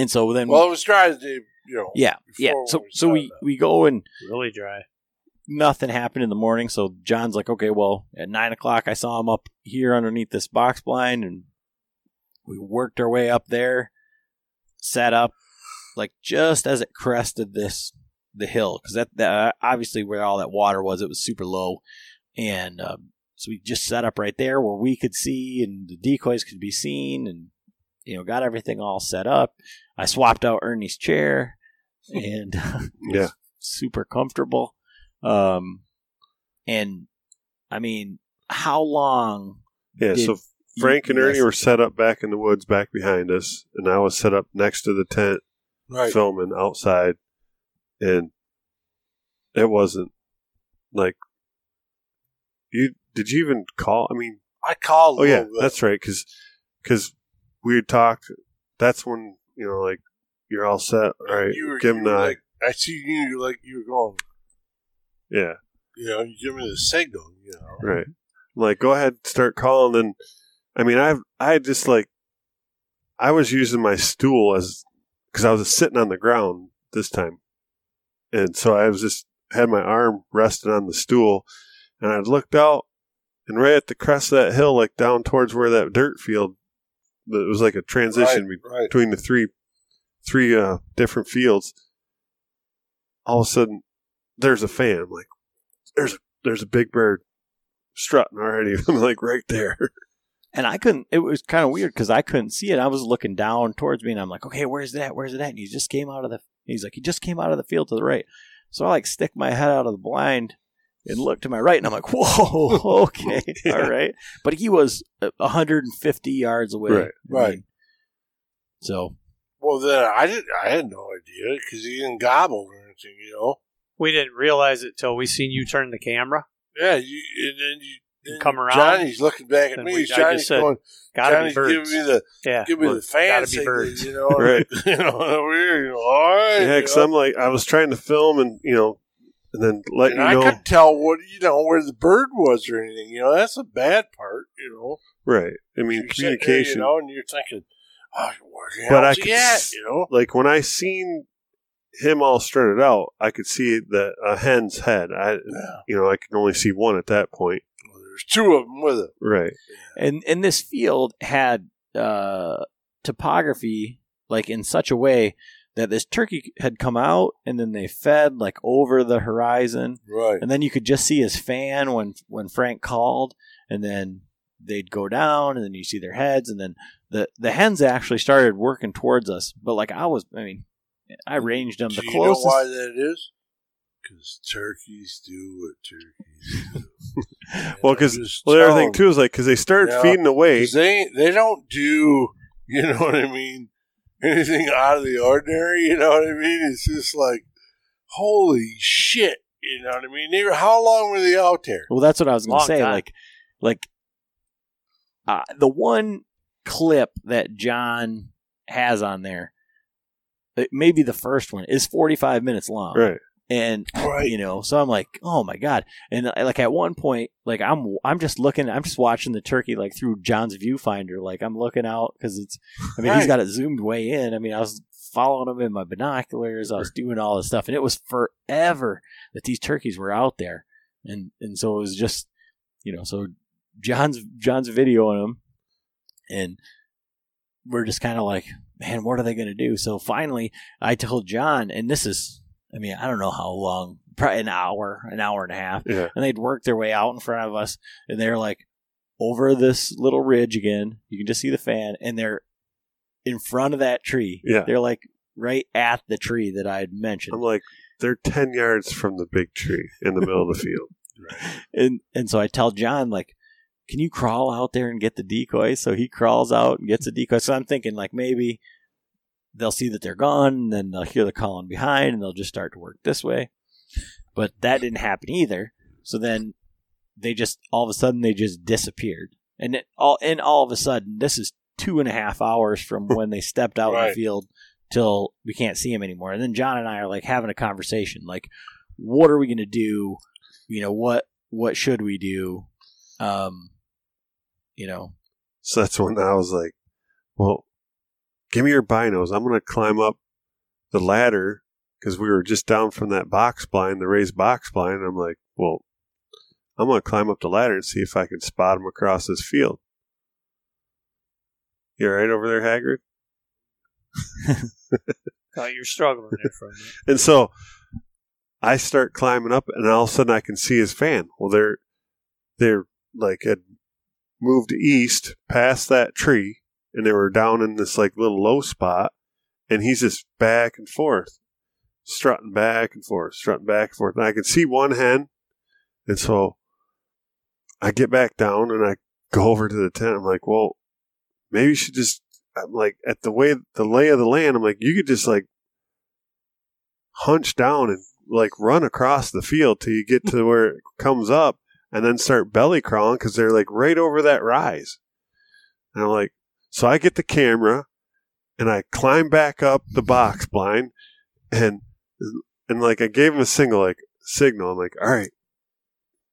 And so then... Well, it was dry as the... You know, yeah, yeah. So we go and... Really dry. Nothing happened in the morning, so John's like, okay, well, at 9 o'clock I saw him up here underneath this box blind, and we worked our way up there, set up, like, just as it crested the hill, because that obviously where all that water was, it was super low, and so we just set up right there where we could see, and the decoys could be seen, and, you know, got everything all set up. I swapped out Ernie's chair, and it was super comfortable. And I mean, how long? Yeah. So Frank and Ernie were set up back in the woods, back behind us. And I was set up next to the tent, right, filming outside. And it wasn't like you, did you even call? I mean, I called. Oh yeah, that's right. Cause we had talked, that's when, you know, like you're all set. All right. Give him that. Like, I see you, like you were going. Yeah. You know, you give me the signal, you know. Right. Like, go ahead, start calling. And, I mean, I just, like, I was using my stool as, because I was sitting on the ground this time. And so I was just, had my arm rested on the stool. And I looked out, and right at the crest of that hill, like, down towards where that dirt field, it was like a transition between the three different fields. All of a sudden, there's a fan. I'm like, there's a big bird strutting already. I'm like, right there. And I couldn't, it was kind of weird because I couldn't see it. I was looking down towards me and I'm like, okay, where's that? And he just came out of the field to the right. So I like stick my head out of the blind and look to my right and I'm like, whoa, okay. Yeah. All right. But he was 150 yards away. Right. Me. So. Well, then I had no idea because he didn't gobble or anything, you know. We didn't realize it till we seen you turn the camera. Yeah, and then come around. Johnny's looking back at me. Johnny's going, "Gotta be birds." Give me the fans. Gotta be birds. You know, right? You know, we're all right. Yeah, because I'm like, I was trying to film, and you know, and then let and you know. I couldn't tell what where the bird was or anything. You know, that's the bad part. You know, right? I mean, communication. There, you know, and you're thinking, oh, but I could, you know, like when I seen him all strutted out, I could see a hen's head. I can only see one at that point. Well, there's two of them with it, right? And this field had topography like in such a way that this turkey had come out, and then they fed like over the horizon, right? And then you could just see his fan when Frank called, and then they'd go down, and then you see their heads, and then the hens actually started working towards us. But like I ranged them the closest. Do you know why that is? Because turkeys do what turkeys do. Well, because the other thing, too, is like, because they started feeding away. They don't do, you know what I mean, anything out of the ordinary, you know what I mean? It's just like, holy shit, you know what I mean? How long were they out there? Well, that's what I was going to say. Time. Like, the one clip that John has on there, maybe the first one, is 45 minutes long. Right. And, you know, so I'm like, oh my God. And like at one point, like I'm just watching the turkey, like through John's viewfinder. Like I'm looking out because it's, I mean, he's got it zoomed way in. I mean, I was following him in my binoculars. I was doing all this stuff, and it was forever that these turkeys were out there. And so it was just, you know, so John's videoing him, and we're just kind of like, man, what are they going to do? So finally, I told John, and this is, I mean, I don't know how long, probably an hour and a half. Yeah. And they'd work their way out in front of us, and they're like over this little ridge again. You can just see the fan, and they're in front of that tree. Yeah. They're like right at the tree that I had mentioned. I'm like, they're 10 yards from the big tree in the middle of the field. Right. And so I tell John, like, can you crawl out there and get the decoy? So he crawls out and gets a decoy. So I'm thinking, like, maybe they'll see that they're gone, and then they'll hear the calling behind, and they'll just start to work this way. But that didn't happen either. So then they just, all of a sudden, they just disappeared. And all of a sudden, this is 2.5 hours from when they stepped out in the field till we can't see him anymore. And then John and I are like having a conversation, like, what are we going to do? You know, what should we do? You know, so that's when I was like, well, give me your binos. I'm going to climb up the ladder because we were just down from that box blind, the raised box blind. And I'm like, well, I'm going to climb up the ladder and see if I can spot him across this field. You all right over there, Haggard? Oh, you're struggling there for a minute. And so I start climbing up, and all of a sudden I can see his fan. Well, they're like had moved east past that tree, and they were down in this like little low spot, and he's just back and forth, strutting back and forth, strutting back and forth. And I can see one hen, and so I get back down and I go over to the tent. I'm like, well, maybe you should just. I'm like, at the lay of the land, I'm like, you could just like hunch down and like run across the field till you get to where it comes up and then start belly crawling because they're like right over that rise. And I'm like, so I get the camera and I climb back up the box blind and like I gave him a single like signal. I'm like, all right,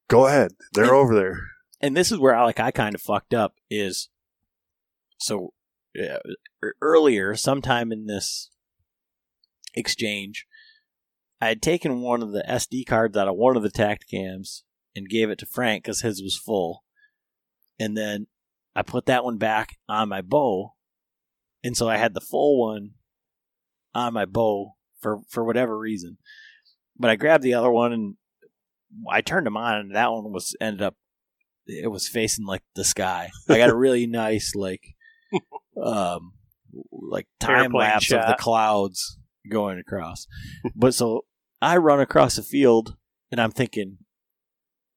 go ahead. They're over there. And this is where I kind of fucked up is so. Earlier, sometime in this exchange, I had taken one of the SD cards out of one of the Tactacams and gave it to Frank because his was full. And then I put that one back on my bow. And so I had the full one on my bow for whatever reason. But I grabbed the other one and I turned them on, and that one was ended up facing like the sky. I got a really nice, like time lapse of the clouds going across. But so I run across a field and I'm thinking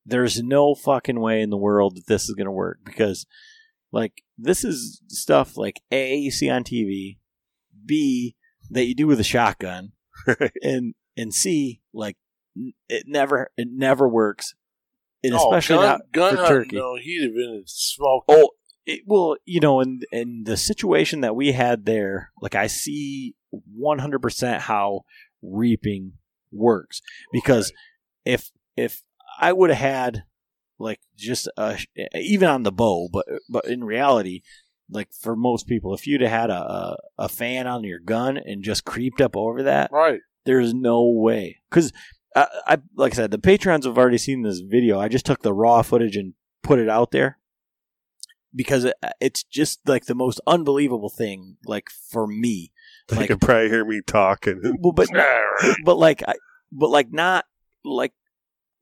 there's no fucking way in the world that this is going to work because like this is stuff like A, you see on TV, B, that you do with a shotgun, right. and C, like it never works. And especially not for turkey. No, he'd have been smoked. Oh, well, you know, in the situation that we had there, like I see 100% how reaping works because right. if I would have had like just even on the bow, but in reality, like for most people, if you'd have had a fan on your gun and just creeped up over that, right? There's no way because I like I said, the Patreons have already seen this video. I just took the raw footage and put it out there. Because it's just like the most unbelievable thing, like for me, they could probably hear me talking. Well, but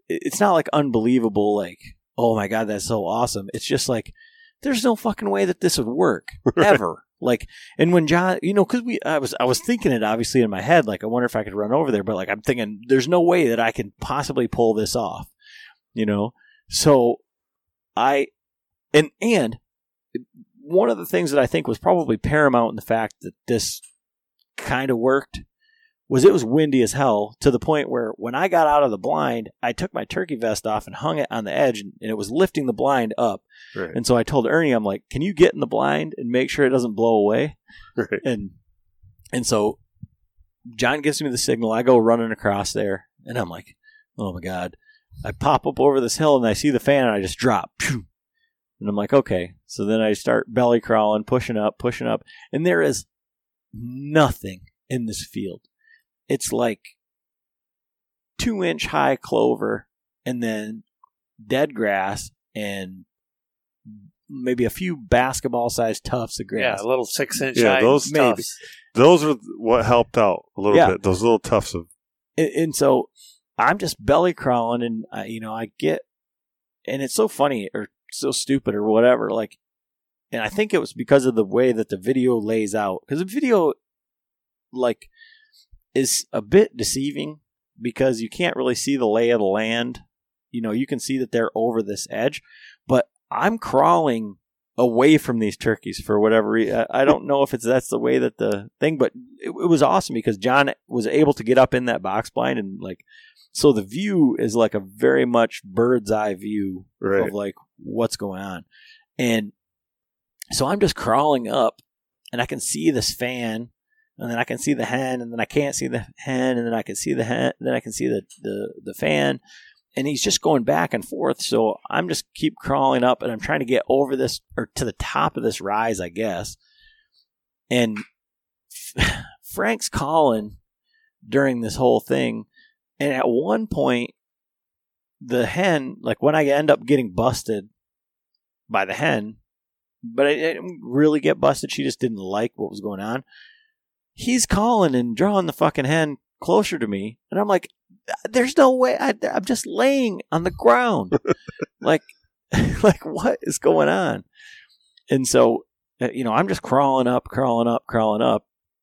it's not like unbelievable. Like, oh my god, that's so awesome. It's just like there's no fucking way that this would work ever. Right. Like, and when John, you know, because I was thinking it obviously in my head. Like, I wonder if I could run over there, but like I'm thinking there's no way that I can possibly pull this off. You know, so I. And one of the things that I think was probably paramount in the fact that this kind of worked was it was windy as hell to the point where when I got out of the blind, I took my turkey vest off and hung it on the edge, and it was lifting the blind up. Right. And so I told Ernie, I'm like, can you get in the blind and make sure it doesn't blow away? Right. And so John gives me the signal. I go running across there, and I'm like, oh, my God. I pop up over this hill, and I see the fan, and I just drop. Pew. And I'm like, okay. So then I start belly crawling, pushing up. And there is nothing in this field. It's like 2-inch high clover and then dead grass and maybe a few basketball-sized tufts of grass. Yeah, a little 6-inch high. Yeah, those tufts. Those are what helped out a little bit, those little tufts. And so I'm just belly crawling and, I get... And it's so funny or so stupid or whatever. Like, and I think it was because of the way that the video lays out. Because the video, like, is a bit deceiving because you can't really see the lay of the land. You know, you can see that they're over this edge. But I'm crawling away from these turkeys for whatever reason. I don't know if that's the way that the thing, but it was awesome because John was able to get up in that box blind and, like, so the view is like a very much bird's eye view right. of like what's going on. And so I'm just crawling up and I can see this fan and then I can see the hen, and then I can't see the hen, and then I can see the hen, then I can see the fan. And he's just going back and forth. So I'm just keep crawling up, and I'm trying to get over this or to the top of this rise, I guess. And Frank's calling during this whole thing. And at one point, the hen, like when I end up getting busted by the hen, but I didn't really get busted. She just didn't like what was going on. He's calling and drawing the fucking hen closer to me. And I'm like, there's no way. I'm just laying on the ground. like what is going on? And so, you know, I'm just crawling up.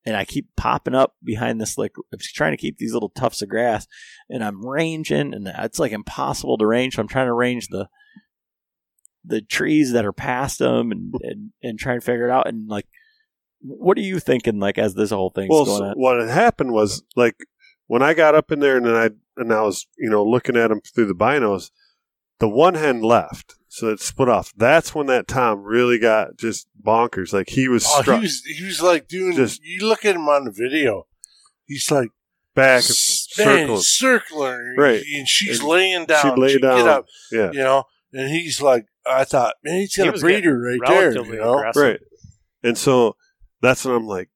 And I keep popping up behind this, like, I'm trying to keep these little tufts of grass. And I'm ranging, and it's like impossible to range. So I'm trying to range the trees that are past them and try and figure it out. And, like, what are you thinking, like, as this whole thing's going on? What had happened was, like, when I got up in there and then I was, you know, looking at them through the binos, the one hen left, so it split off. That's when that Tom really got just bonkers. Like he was struck. He was like doing. You look at him on the video. He's like back and circling, right? And she's laying down. She get up, yeah. You know, and he's like, I thought, man, he's got a breeder right there, you know, right? And so that's when I'm like,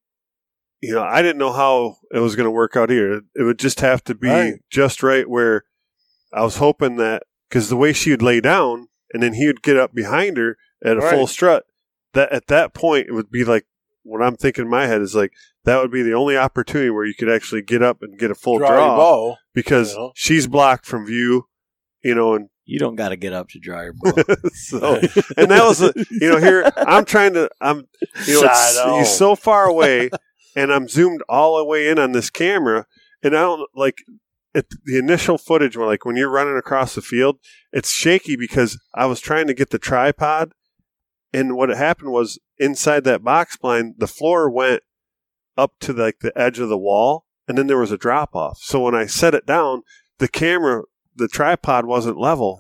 you know, I didn't know how it was going to work out here. It would just have to be just right where I was hoping that, because the way she would lay down and then he would get up behind her at a full strut, that at that point, it would be like, what I'm thinking in my head is like, that would be the only opportunity where you could actually get up and get a full draw because she's blocked from view, you know, and you don't got to get up to draw your bow. So, and that was, you know, here I'm you know, he's so far away. And I'm zoomed all the way in on this camera, and I don't, like, at the initial footage, like when you're running across the field, it's shaky because I was trying to get the tripod, and what happened was inside that box blind, the floor went up to like the edge of the wall, and then there was a drop off. So when I set it down, the camera, the tripod wasn't level,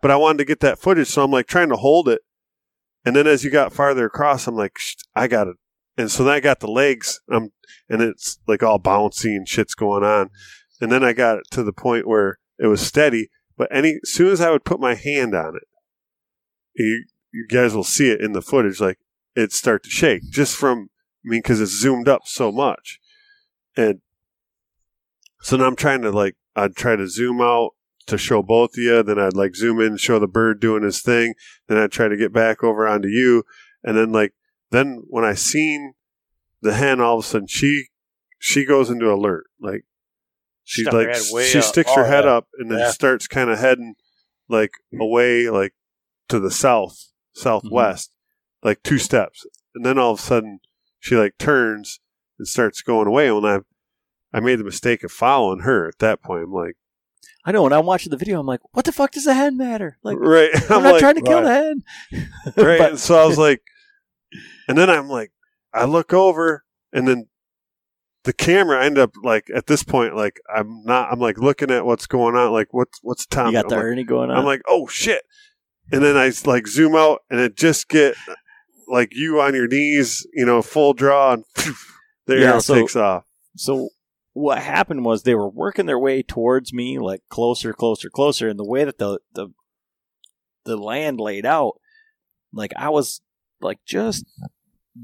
but I wanted to get that footage, so I'm like trying to hold it, and then as you got farther across, I'm like, I got it. And so then I got the legs, and it's like all bouncy and shit's going on. And then I got it to the point where it was steady. But as soon as I would put my hand on it, you guys will see it in the footage, like it'd start to shake just from, I mean, because it's zoomed up so much. And so now I'm trying to like, I'd try to zoom out to show both of you. Then I'd like zoom in and show the bird doing his thing. Then I'd try to get back over onto you. And then like, then when I seen the hen, all of a sudden she goes into alert, like she sticks her head up and then starts kind of heading like away, like to the southwest, like 2 steps, and then all of a sudden she like turns and starts going away. When I made the mistake of following her at that point, I'm like, I know, when I'm watching the video, I'm like, what the fuck does the hen matter? Like, I'm not like, trying to kill the hen, right? But, and so I was like. And then I'm like, I look over, and then the camera, I end up like at this point, like I'm like looking at what's going on, like what's Tom? You got the Ernie going on. I'm like, oh shit! And then I like zoom out, and it just get like you on your knees, you know, full draw, and the arrow takes off. So what happened was they were working their way towards me, like closer, and the way that the land laid out, like I was. Like just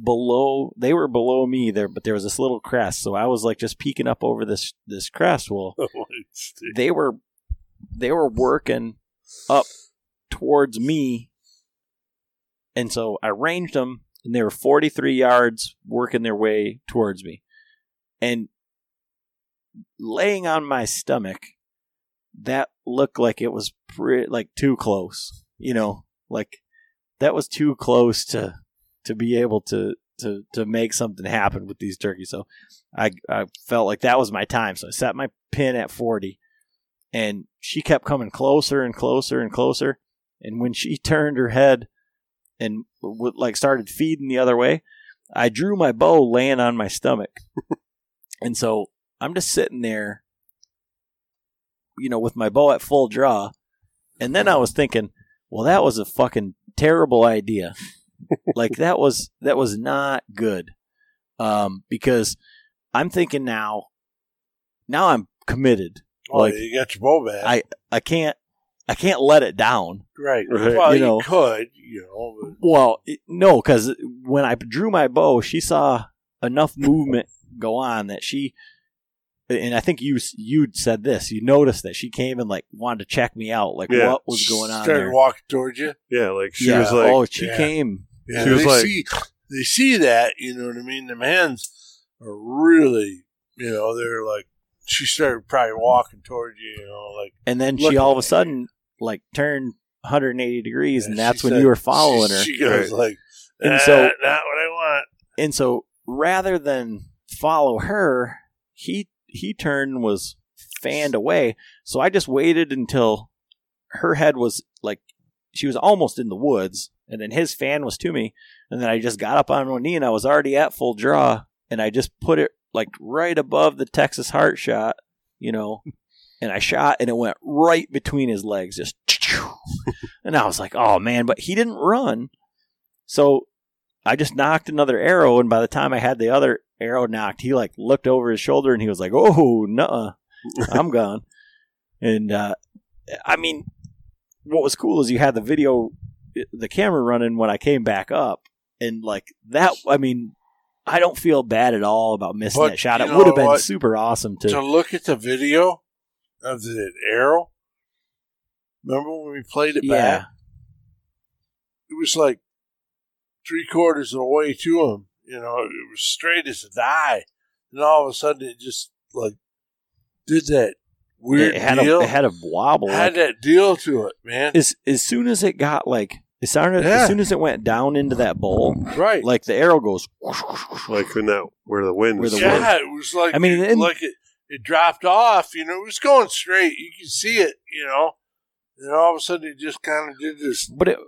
below, they were below me there, but there was this little crest, so I was like just peeking up over this crest. Well, they were working up towards me, and so I ranged them, and they were 43 yards working their way towards me, and laying on my stomach, that looked like it was like too close, you know, like. That was too close to be able to make something happen with these turkeys. So I felt like that was my time. So I set my pin at 40, and she kept coming closer and closer and closer. And when she turned her head and like started feeding the other way, I drew my bow laying on my stomach. And so I'm just sitting there, you know, with my bow at full draw. And then I was thinking, well, that was a fucking terrible idea. Like that was not good, because I'm thinking now I'm committed. Oh, like, you got your bow back. I can't let it down. Right. Well, you could. Well, no, because when I drew my bow, she saw enough movement go on that she, and I think you'd said this. You noticed that she came and like wanted to check me out, like what was going on. Started walking towards you. Yeah, like she was like, oh, she came. Yeah, she was they see that, you know what I mean? The hands are really, they're like. She started probably walking toward you, like. And then she all of a sudden, like, turned 180 degrees, and that's when you were following her. She goes, like, not what I want. And so, rather than follow her, he turned and was fanned away. So I just waited until her head was, like, she was almost in the woods, and then his fan was to me. And then I just got up on one knee, and I was already at full draw, and I just put it, like right above the Texas heart shot, and I shot and it went right between his legs, just and I was like, oh man, but he didn't run. So I just knocked another arrow. And by the time I had the other arrow knocked, he like looked over his shoulder and he was like, oh, nuh-uh, I'm gone. And, I mean, what was cool is you had the camera running when I came back up and like that, I mean, I don't feel bad at all about missing that shot. It would have been super awesome to look at the video of the arrow. Remember when we played it back? It was like 3/4 of the way to him. It was straight as a die, and all of a sudden it just like did that weird deal. It had a wobble. It had that deal to it, man. As soon as it got like. It sounded as soon as it went down into that bowl, right? Like the arrow goes, like in that where the wind. It was like it dropped off. It was going straight. You could see it. And all of a sudden it just kind of did this. But it,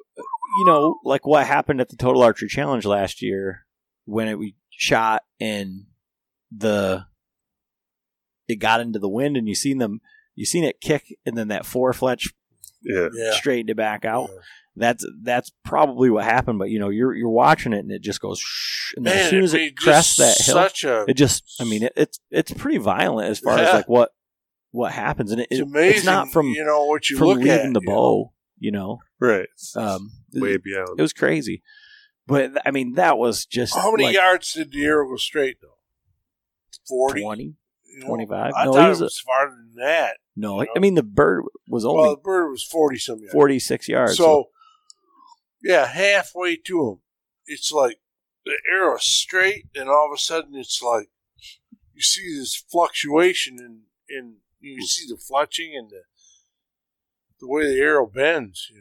like what happened at the Total Archery Challenge last year when we shot and it got into the wind and you seen it kick and then that four-fletch straightened it back out. Yeah. That's probably what happened, but you're watching it and it just goes shh, and then as soon as it crests that hill, it's pretty violent as far as like what happens, and it's not from what you from look leaving at, the bow, right? Way beyond. It was crazy, but I mean that was just how many yards did the arrow go straight though? 40, 20, 25. I thought it was farther than that. No, I mean the bird was only the bird was 40-some yards, 46 yards. So. Yeah, halfway to him, it's like the arrow straight, and all of a sudden it's like you see this fluctuation, and you see the fletching and the way the arrow bends,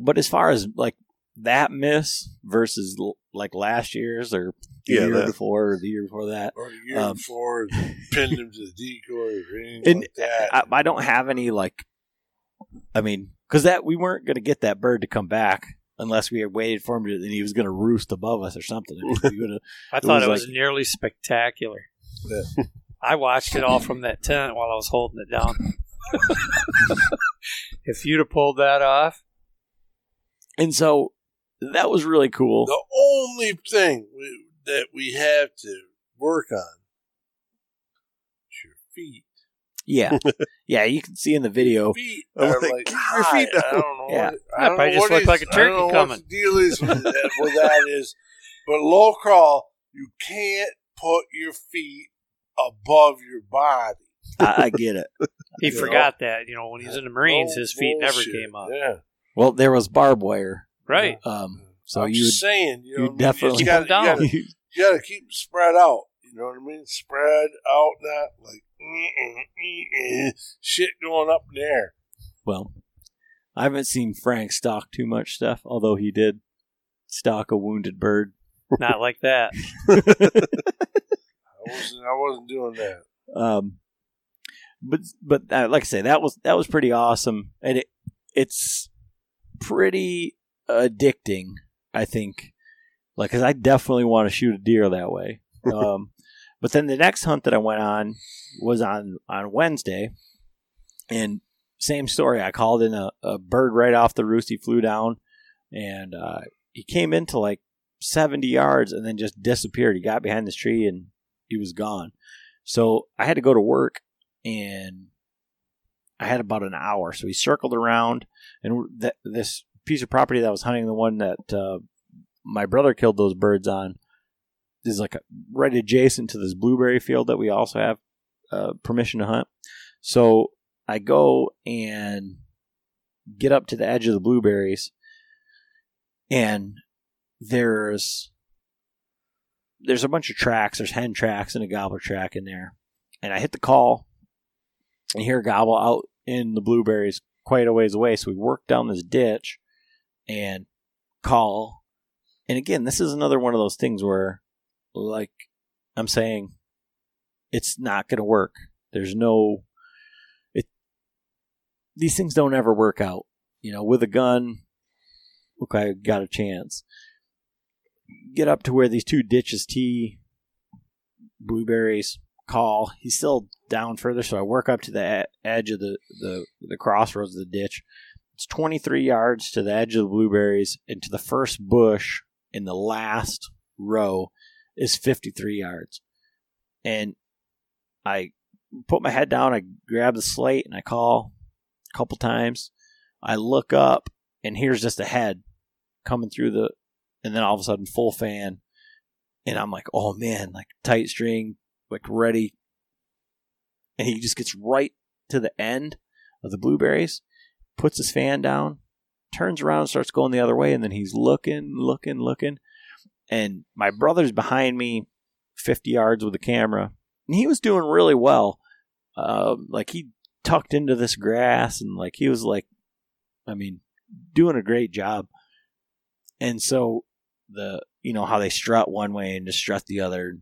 But as far as like that miss versus like last year's or the year before or the year before that, or the year before, pinned him to the decoy or anything like that. I don't have any because we weren't going to get that bird to come back. Unless we had waited for him, and he was going to roost above us or something. I thought it was nearly spectacular. Yeah. I watched it all from that tent while I was holding it down. If you'd have pulled that off. And so that was really cool. The only thing that we have to work on is your feet. Yeah, you can see in the video. Feet are like your feet. I don't know. Yeah. I probably just look like a turkey coming. I don't know what the deal is with that is, but low crawl, you can't put your feet above your body. I get it. He forgot that. When he was in the Marines, his feet never came up. Yeah. Well, there was barbed wire, right? So I'm just saying, you definitely you got to keep them spread out. You know what I mean? Spread out, not like shit going up in the air. Well, I haven't seen Frank stalk too much stuff, although he did stalk a wounded bird. Not like that. I wasn't doing that. But like I say, that was pretty awesome, and it's pretty addicting, I think. Like, 'cause I definitely want to shoot a deer that way. But then the next hunt that I went on was on Wednesday, and same story. I called in a bird right off the roost. He flew down, and he came into like 70 yards and then just disappeared. He got behind this tree, and he was gone. So I had to go to work, and I had about an hour. So he circled around, and this piece of property that I was hunting, the one that my brother killed those birds on, is like right adjacent to this blueberry field that we also have permission to hunt. So I go and get up to the edge of the blueberries, and there's a bunch of tracks. There's hen tracks and a gobbler track in there. And I hit the call and hear a gobble out in the blueberries quite a ways away. So we work down this ditch and call. And again, this is another one of those things where, like I'm saying, it's not going to work. There's no... These things don't ever work out. You know, with a gun, okay, got a chance. Get up to where these two ditches tee, blueberries, call. He's still down further, so I work up to the edge of the crossroads of the ditch. It's 23 yards to the edge of the blueberries, and to the first bush in the last row is 53 yards. And I put my head down, I grab the slate, and I call a couple times. I look up, and here's just a head coming through the... And then all of a sudden, full fan. And I'm like, oh, man, like tight string, like ready. And he just gets right to the end of the blueberries, puts his fan down, turns around, starts going the other way. And then he's looking. And my brother's behind me 50 yards with the camera. And he was doing really well. Like he tucked into this grass and like he was like, I mean, doing a great job. And so you know, how they strut one way and just strut the other.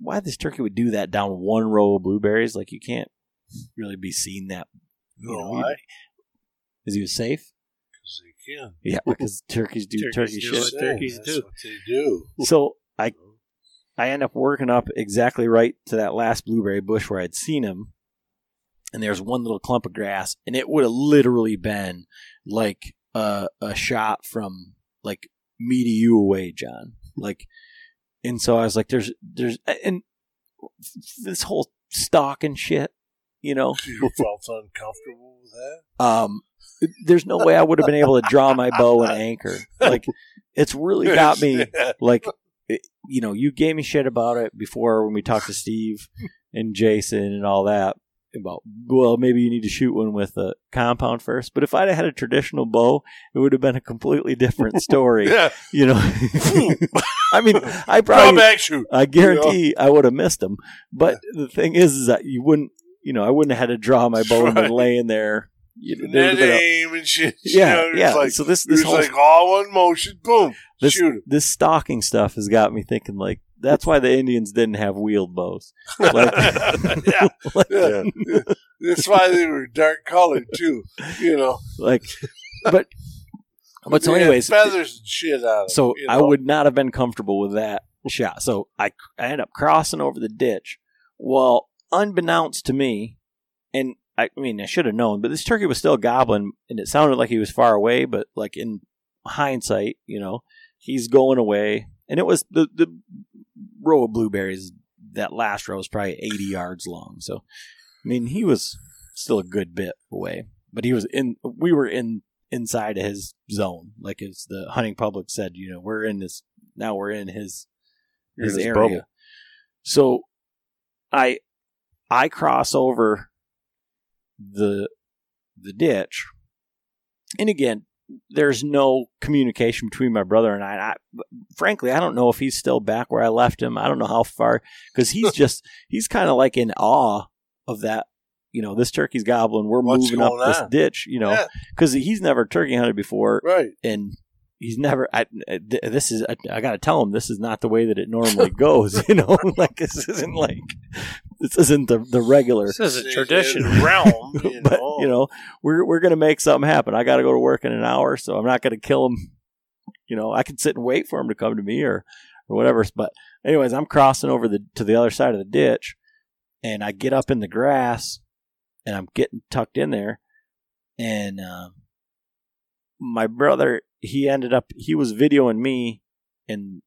Why this turkey would do that down one row of blueberries? Like you can't really be seen that. Why? Because he was safe? Because they can. Yeah, because turkeys do turkey shit. That's what turkeys do. That's what they do. So I end up working up exactly right to that last blueberry bush where I'd seen him. And there's one little clump of grass. And it would have literally been like a shot from like me to you away, John. Like, and so I was like, there's, and this whole stalking shit, you know. You felt uncomfortable with that? There's no way I would have been able to draw my bow and anchor. Like, it's really got me, like, it, you know, you gave me shit about it before when we talked to Steve and Jason and all that about, well, maybe you need to shoot one with a compound first. But if I'd had a traditional bow, it would have been a completely different story. Yeah. You know, I mean, I probably, I guarantee, you know? I would have missed them. But the thing is that you wouldn't, you know, I wouldn't have had to draw my bow and lay in there. Net aim and shit. Yeah, you know, yeah. Like, so this whole, like all one motion, boom, shoot him. This stalking stuff has got me thinking, like, that's why the Indians didn't have wheeled bows. Like, yeah, like, yeah. That's why they were dark colored too. You know, like, but so anyways, feathers and shit out of so them, you know? I would not have been comfortable with that shot. So I end up crossing over the ditch. Well, unbeknownst to me, and I mean I should have known, but this turkey was still gobbling, and it sounded like he was far away. But like in hindsight, you know, he's going away, and it was the row of blueberries. That last row was probably 80 yards long, so I mean he was still a good bit away, but he was in, we were inside of his zone, like as the hunting public said, you know, we're in this now, we're in his area bubble. So I cross over the ditch, and again there's no communication between my brother and I. Frankly, I don't know if he's still back where I left him. I don't know how far, because he's just, he's kind of like in awe of that. You know, this turkey's gobbling. We're moving up this ditch, you know, because he's never turkey hunted before. Right. And he's never, I got to tell him, this is not the way that it normally goes. You know, like this isn't the regular. This is a tradition realm. You know? But, you know, we're going to make something happen. I got to go to work in an hour, so I'm not going to kill him. You know, I can sit and wait for him to come to me or whatever. But anyways, I'm crossing over to the other side of the ditch, and I get up in the grass, and I'm getting tucked in there. And my brother, he was videoing me, and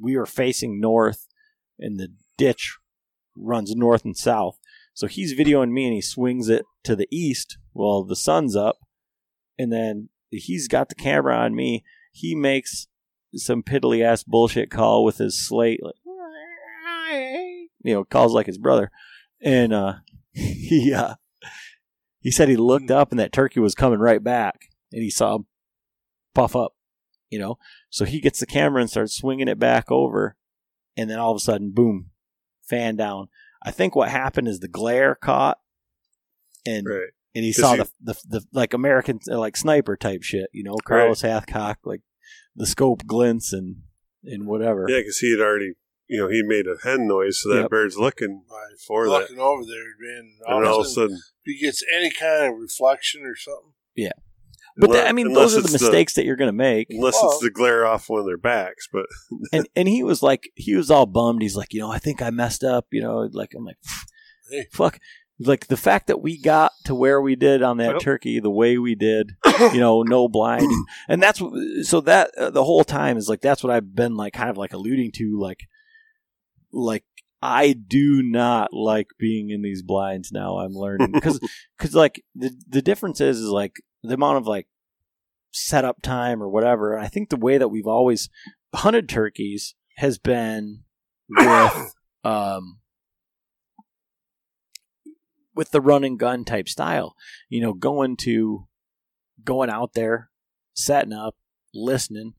we were facing north in the ditch runs north and south. So he's videoing me and he swings it to the east. Well, the sun's up and then he's got the camera on me. He makes some piddly ass bullshit call with his slate. Like, you know, calls like his brother. And he said he looked up and that turkey was coming right back and he saw him puff up, you know. So he gets the camera and starts swinging it back over. And then all of a sudden, boom, fan down. I think what happened is the glare caught and right. And he saw the like American, like sniper type shit, you know, Carlos right. Hathcock, like the scope glints and whatever. Yeah, because he had already, you know, he made a hen noise, so that yep. bird's looking right. for looking that. Looking over there, man. And all of a sudden. If he gets any kind of reflection or something. Yeah. But unless, I mean, those are the mistakes that you're going to make. Unless it's the glare off one of their backs. But and he was like, he was all bummed. He's like, you know, I think I messed up. You know, like I'm like, hey. Fuck. Like the fact that we got to where we did on that turkey, the way we did, you know, no blind. And that's so that the whole time is like, that's what I've been like, kind of like alluding to. Like I do not like being in these blinds now. I'm learning because like the difference is like, the amount of like setup time or whatever. And I think the way that we've always hunted turkeys has been with the run and gun type style, you know, going out there, setting up, listening.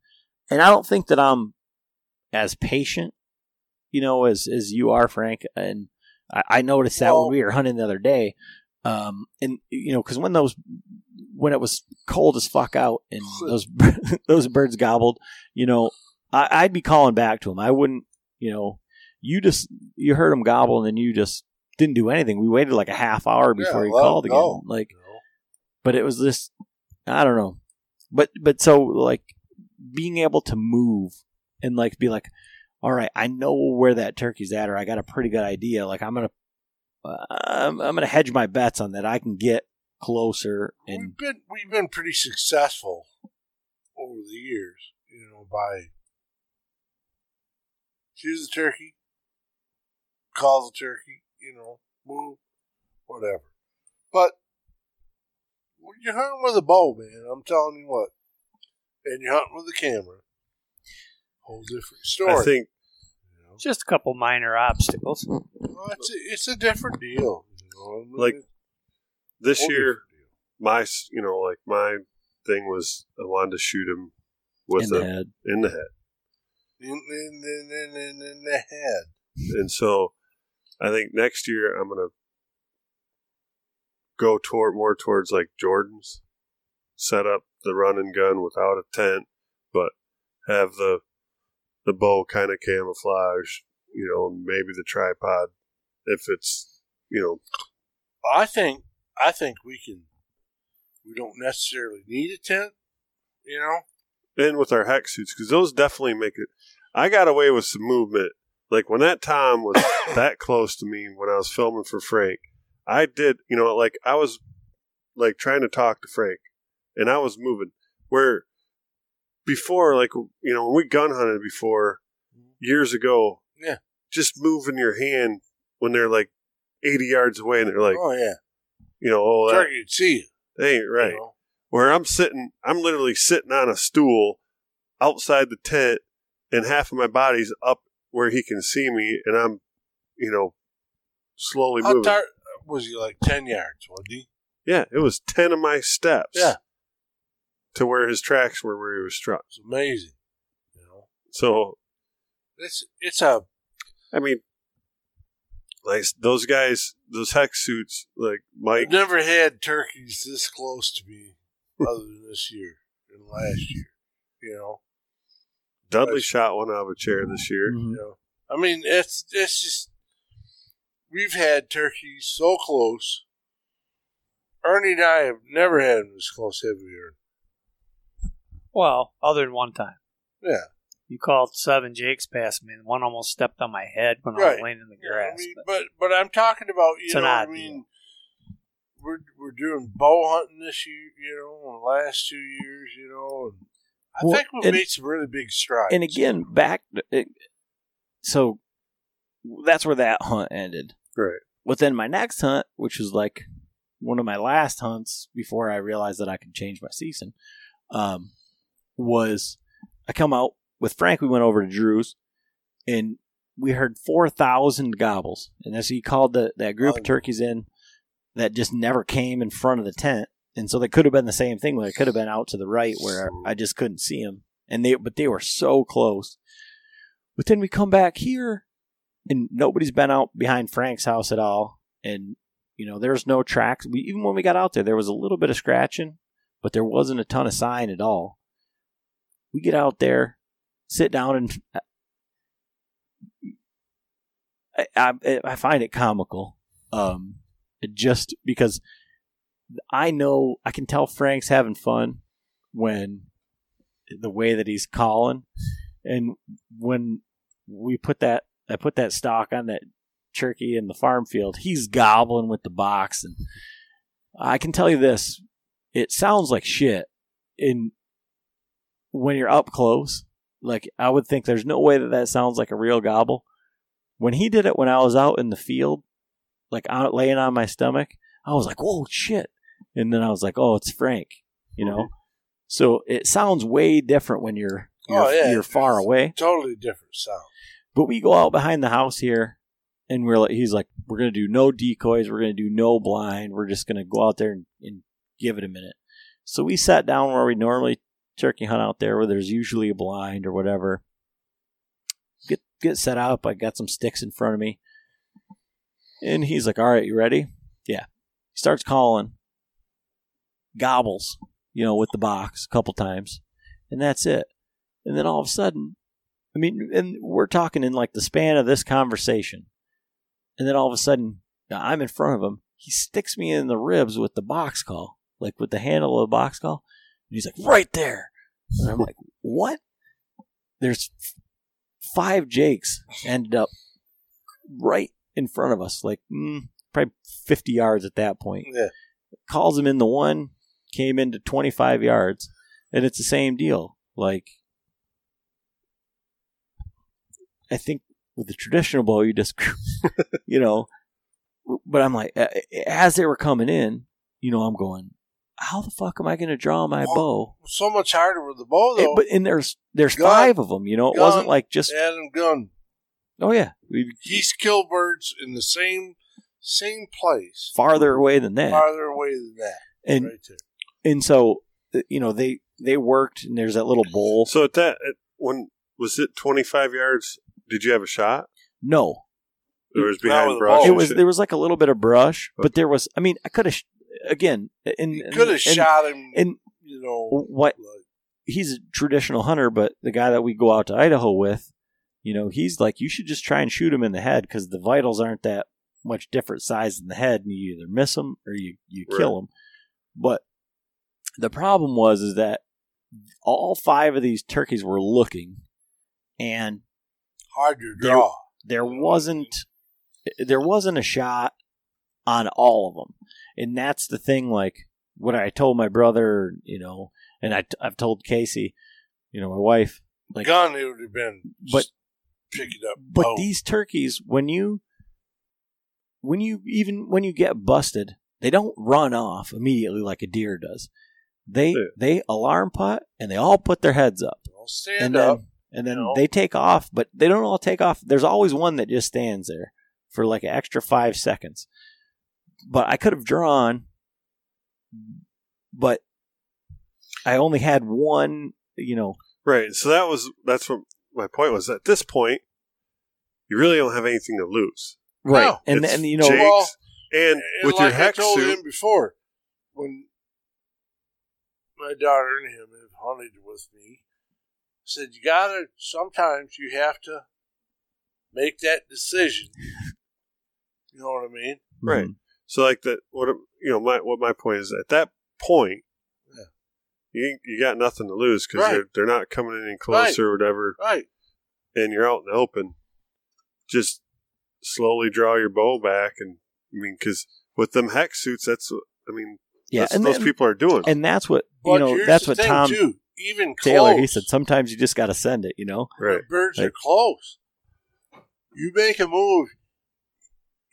And I don't think that I'm as patient, you know, as you are, Frank. And I noticed that when we were hunting the other day. And you know, cause when it was cold as fuck out and those birds gobbled, you know, I'd be calling back to them. I wouldn't, you know, you heard them gobble and then you just didn't do anything. We waited like a half hour before you called again. Go. Like, but it was this, I don't know, but so like being able to move and like, be like, all right, I know where that turkey's at, or I got a pretty good idea. Like I'm going to hedge my bets on that. I can get closer. And we've been pretty successful over the years, you know, by choose the turkey, call the turkey, you know, move, whatever. But when you're hunting with a bow, man, I'm telling you what, and you're hunting with a camera, whole different story. I think just a couple minor obstacles. Well, it's a different deal. You know? I mean, like this year, my thing was I wanted to shoot him with in the head. And so I think next year I'm gonna go towards like Jordan's, set up the run and gun without a tent, but have the bow kind of camouflage, you know, maybe the tripod if it's, you know. I think we don't necessarily need a tent, you know. And with our hack suits, because those definitely make it. I got away with some movement. Like when that Tom was that close to me when I was filming for Frank, I did, you know, like I was like trying to talk to Frank and I was moving where. Before, like, you know, when we gun hunted before, years ago, yeah, just moving your hand when they're, like, 80 yards away and they're like, oh, yeah, you know, oh, that you'd see it. Ain't right. You know? Where I'm literally sitting on a stool outside the tent and half of my body's up where he can see me and I'm, you know, slowly moving. How was he, like, 10 yards, wasn't he? Yeah, it was 10 of my steps. Yeah. To where his tracks were, where he was struck. It's amazing, you know. So like those guys, those hex suits, like Mike. I've never had turkeys this close to me, other than this year and last year, you know. Dudley shot one out of a chair this year. Mm-hmm. You know? I mean, it's just we've had turkeys so close. Ernie and I have never had them this close, have we, Ernie? Well, other than one time. Yeah. You called seven Jakes past me, and one almost stepped on my head when I was laying in the grass. Yeah, I mean, but I'm talking about, you know what I mean? We're doing bow hunting this year, you know, and the last 2 years, you know. And I think we've made some really big strides. And again, back... So, that's where that hunt ended. Right. Within my next hunt, which was like one of my last hunts before I realized that I could change my season, was I come out with Frank. We went over to Drew's and we heard 4,000 gobbles. And that's, he called that group of turkeys in that just never came in front of the tent. And so they could have been the same thing. They could have been out to the right where I just couldn't see them. And they were so close. But then we come back here and nobody's been out behind Frank's house at all. And, you know, there's no tracks. Even when we got out there, there was a little bit of scratching, but there wasn't a ton of sign at all. We get out there, sit down, and I find it comical. Just because I know, I can tell Frank's having fun when the way that he's calling. And when I put that stock on that turkey in the farm field, he's gobbling with the box. And I can tell you this, it sounds like shit. And when you're up close, like I would think there's no way that sounds like a real gobble. When he did it, when I was out in the field, like laying on my stomach, I was like, whoa, shit. And then I was like, oh, it's Frank, you know? Mm-hmm. So it sounds way different when you're far away. Totally different sound. But we go out behind the house here, and he's like, we're going to do no decoys. We're going to do no blind. We're just going to go out there and give it a minute. So we sat down where we normally turkey hunt out there, where there's usually a blind or whatever. Get set up. I got some sticks in front of me. And he's like, all right, you ready? Yeah. He starts calling. Gobbles, you know, with the box a couple times. And that's it. And then all of a sudden, I mean, and we're talking in like the span of this conversation. And then all of a sudden, I'm in front of him. He sticks me in the ribs with the box call, like with the handle of the box call. And he's like, right there. And I'm like, what? There's 5 jakes ended up right in front of us, like probably 50 yards at that point. Yeah. Calls him in the one, came into 25 yards. And it's the same deal. Like, I think with the traditional bow, you just, you know, but I'm like, as they were coming in, you know, I'm going, how the fuck am I going to draw my bow? So much harder with the bow, though. And there's gun, 5 of them, you know. It wasn't like just Adam Gunn. Oh, yeah. He's killed birds in the same place. Farther away than that. And, right there. And so, you know, they worked, and there's that little bowl. So at that, when was it 25 yards? Did you have a shot? No. It was behind brush. There was like a little bit of brush, but there was, I mean, I could have, again. You could have shot him, and, you know. What? He's a traditional hunter, but the guy that we go out to Idaho with, you know, he's like, you should just try and shoot him in the head because the vitals aren't that much different size in the head, and you either miss him or you kill him. But the problem is that all 5 of these turkeys were looking, and hard to draw. There wasn't a shot on all of them, and that's the thing. Like what I told my brother, you know, and I've told Casey, you know, my wife, like gun, it would have been, but pick it up. But these turkeys, when you get busted, they don't run off immediately like a deer does. They alarm putt, and they all put their heads up. They'll stand up. And then they take off, but they don't all take off. There's always one that just stands there for like an extra 5 seconds. But I could have drawn, but I only had one, you know. Right. So that's what my point was. At this point, you really don't have anything to lose. Right. No. And you know, Jake's, and with like your hex suit. I told him before, when my daughter and him had hunted with me, said, you gotta, sometimes you have to make that decision. You know what I mean? Right. So, like, what my point is, at that point, you got nothing to lose because they're not coming any closer or whatever. Right. And you're out in the open. Just slowly draw your bow back. And, I mean, because with them hex suits, that's, I mean, that's what those people are doing. And that's what, you know, that's what Tom. Too. Even close. Taylor, he said, sometimes you just got to send it, you know? Right. Birds are close. you make a move,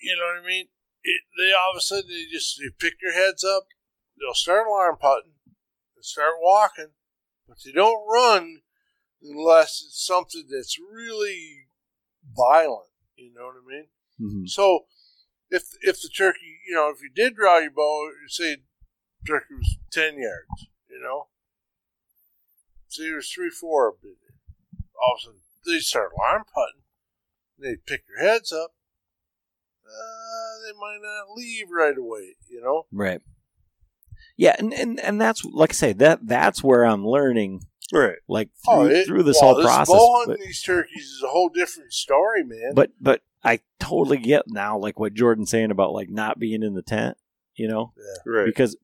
you know what I mean? They all of a sudden, they pick their heads up, they'll start alarm putting, and start walking, but they don't run unless it's something that's really violent, you know what I mean? Mm-hmm. So, if the turkey, you know, if you did draw your bow, say the turkey was 10 yards, you know, say there was 3-4 up in there, all of a sudden, they start alarm putting, they pick their heads up, they might not leave right away, you know? Right. Yeah, and that's, like I say, that's where I'm learning, right? Like, through this whole process. Bow hunting these turkeys is a whole different story, man. But I totally get now, like, what Jordan's saying about, like, not being in the tent, you know? Yeah, right. Because,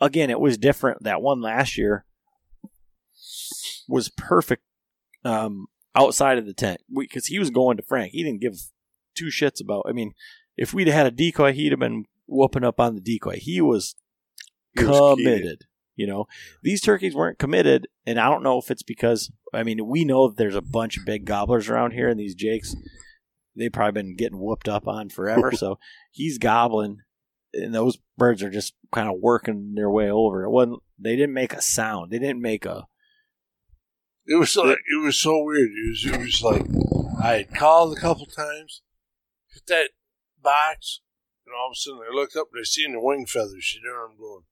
again, it was different. That one last year was perfect outside of the tent. Because he was going to Frank. He didn't give two shits about. I mean, if we'd had a decoy, he'd have been whooping up on the decoy. He was committed, you know. These turkeys weren't committed, and I don't know if it's because, I mean, we know that there's a bunch of big gobblers around here, and these jakes, they've probably been getting whooped up on forever, so he's gobbling, and those birds are just kind of working their way over. They didn't make a sound. They didn't make a... It was so weird. It was like, I had called a couple times, hit that box, and all of a sudden I looked up and I seen the wing feathers. You know, I'm going,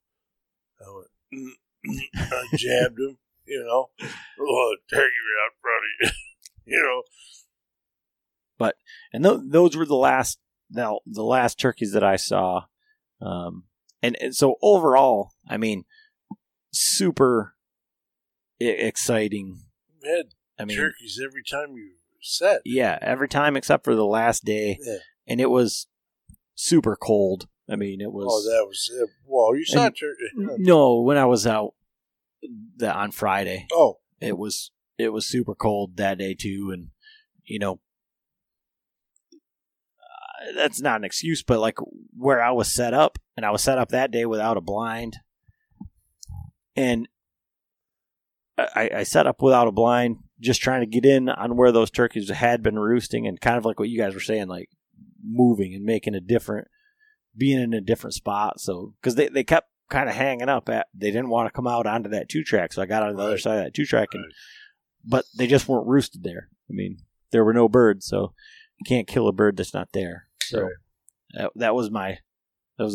I went, I jabbed him, you know. Oh, turkey out front of you, you know. But, and those were the last turkeys that I saw. And so overall, I mean, super exciting. You had turkeys every time you set. Yeah, every time except for the last day. Yeah. And it was super cold. I mean, it was... Oh, that was... Well, you saw turkey. No, when I was out on Friday. Oh. It was super cold that day, too. And, you know, that's not an excuse, but, like, where I was set up, and I was set up that day without a blind. And I set up without a blind, just trying to get in on where those turkeys had been roosting, and kind of like what you guys were saying, like, moving and making a different, being in a different spot. So, because they kept kind of hanging up at, they didn't want to come out onto that 2-track. So I got on the other side of that 2-track, but they just weren't roosted there. I mean, there were no birds, so you can't kill a bird that's not there. So that was the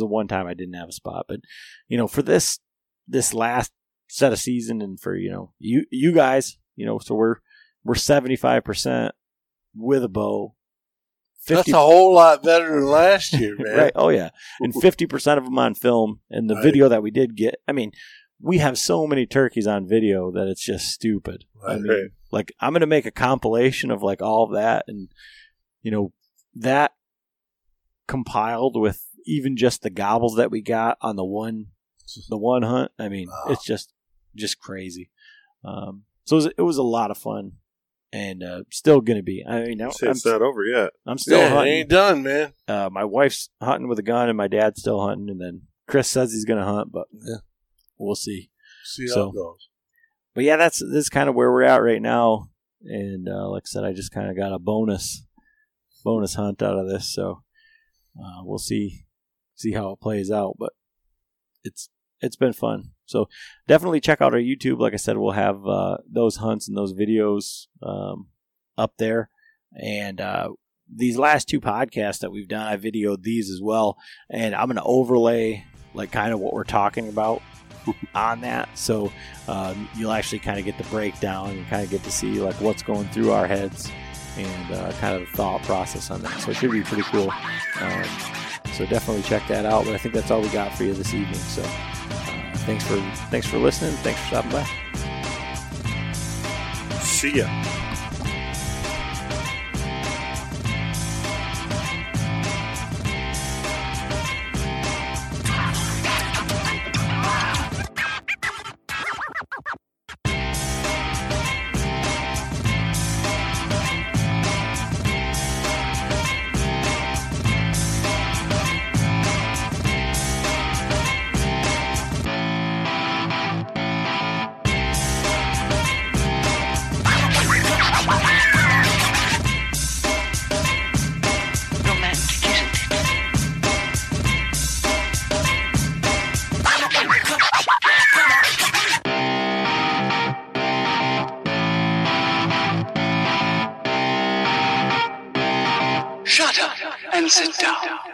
one time I didn't have a spot. But, you know, for this last set of season, and for, you know, you guys, you know, so we're 75% with a bow. 50, that's a whole lot better than last year, man. Right? Oh, yeah. And 50% of them on film. And the video that we did get, I mean, we have so many turkeys on video that it's just stupid. Right. I mean, like, I'm going to make a compilation of, like, all of that. And, you know, that compiled with even just the gobbles that we got on the one hunt. I mean, It's just crazy. So it was a lot of fun. And still going to be. I mean, it's not over yet. I'm still hunting. It ain't done, man. My wife's hunting with a gun, and my dad's still hunting. And then Chris says he's going to hunt, but we'll see. See how it goes. But yeah, that's kind of where we're at right now. And like I said, I just kind of got a bonus hunt out of this, so we'll see how it plays out. But it's been fun. So definitely check out our YouTube. Like I said, we'll have those hunts and those videos up there. And these last two podcasts that we've done, I videoed these as well. And I'm going to overlay, like, kind of what we're talking about on that. So you'll actually kind of get the breakdown and kind of get to see, like, what's going through our heads and kind of the thought process on that. So it should be pretty cool. So definitely check that out. But I think that's all we got for you this evening. So... Thanks for listening. Thanks for stopping by. See ya. Shut up and sit down.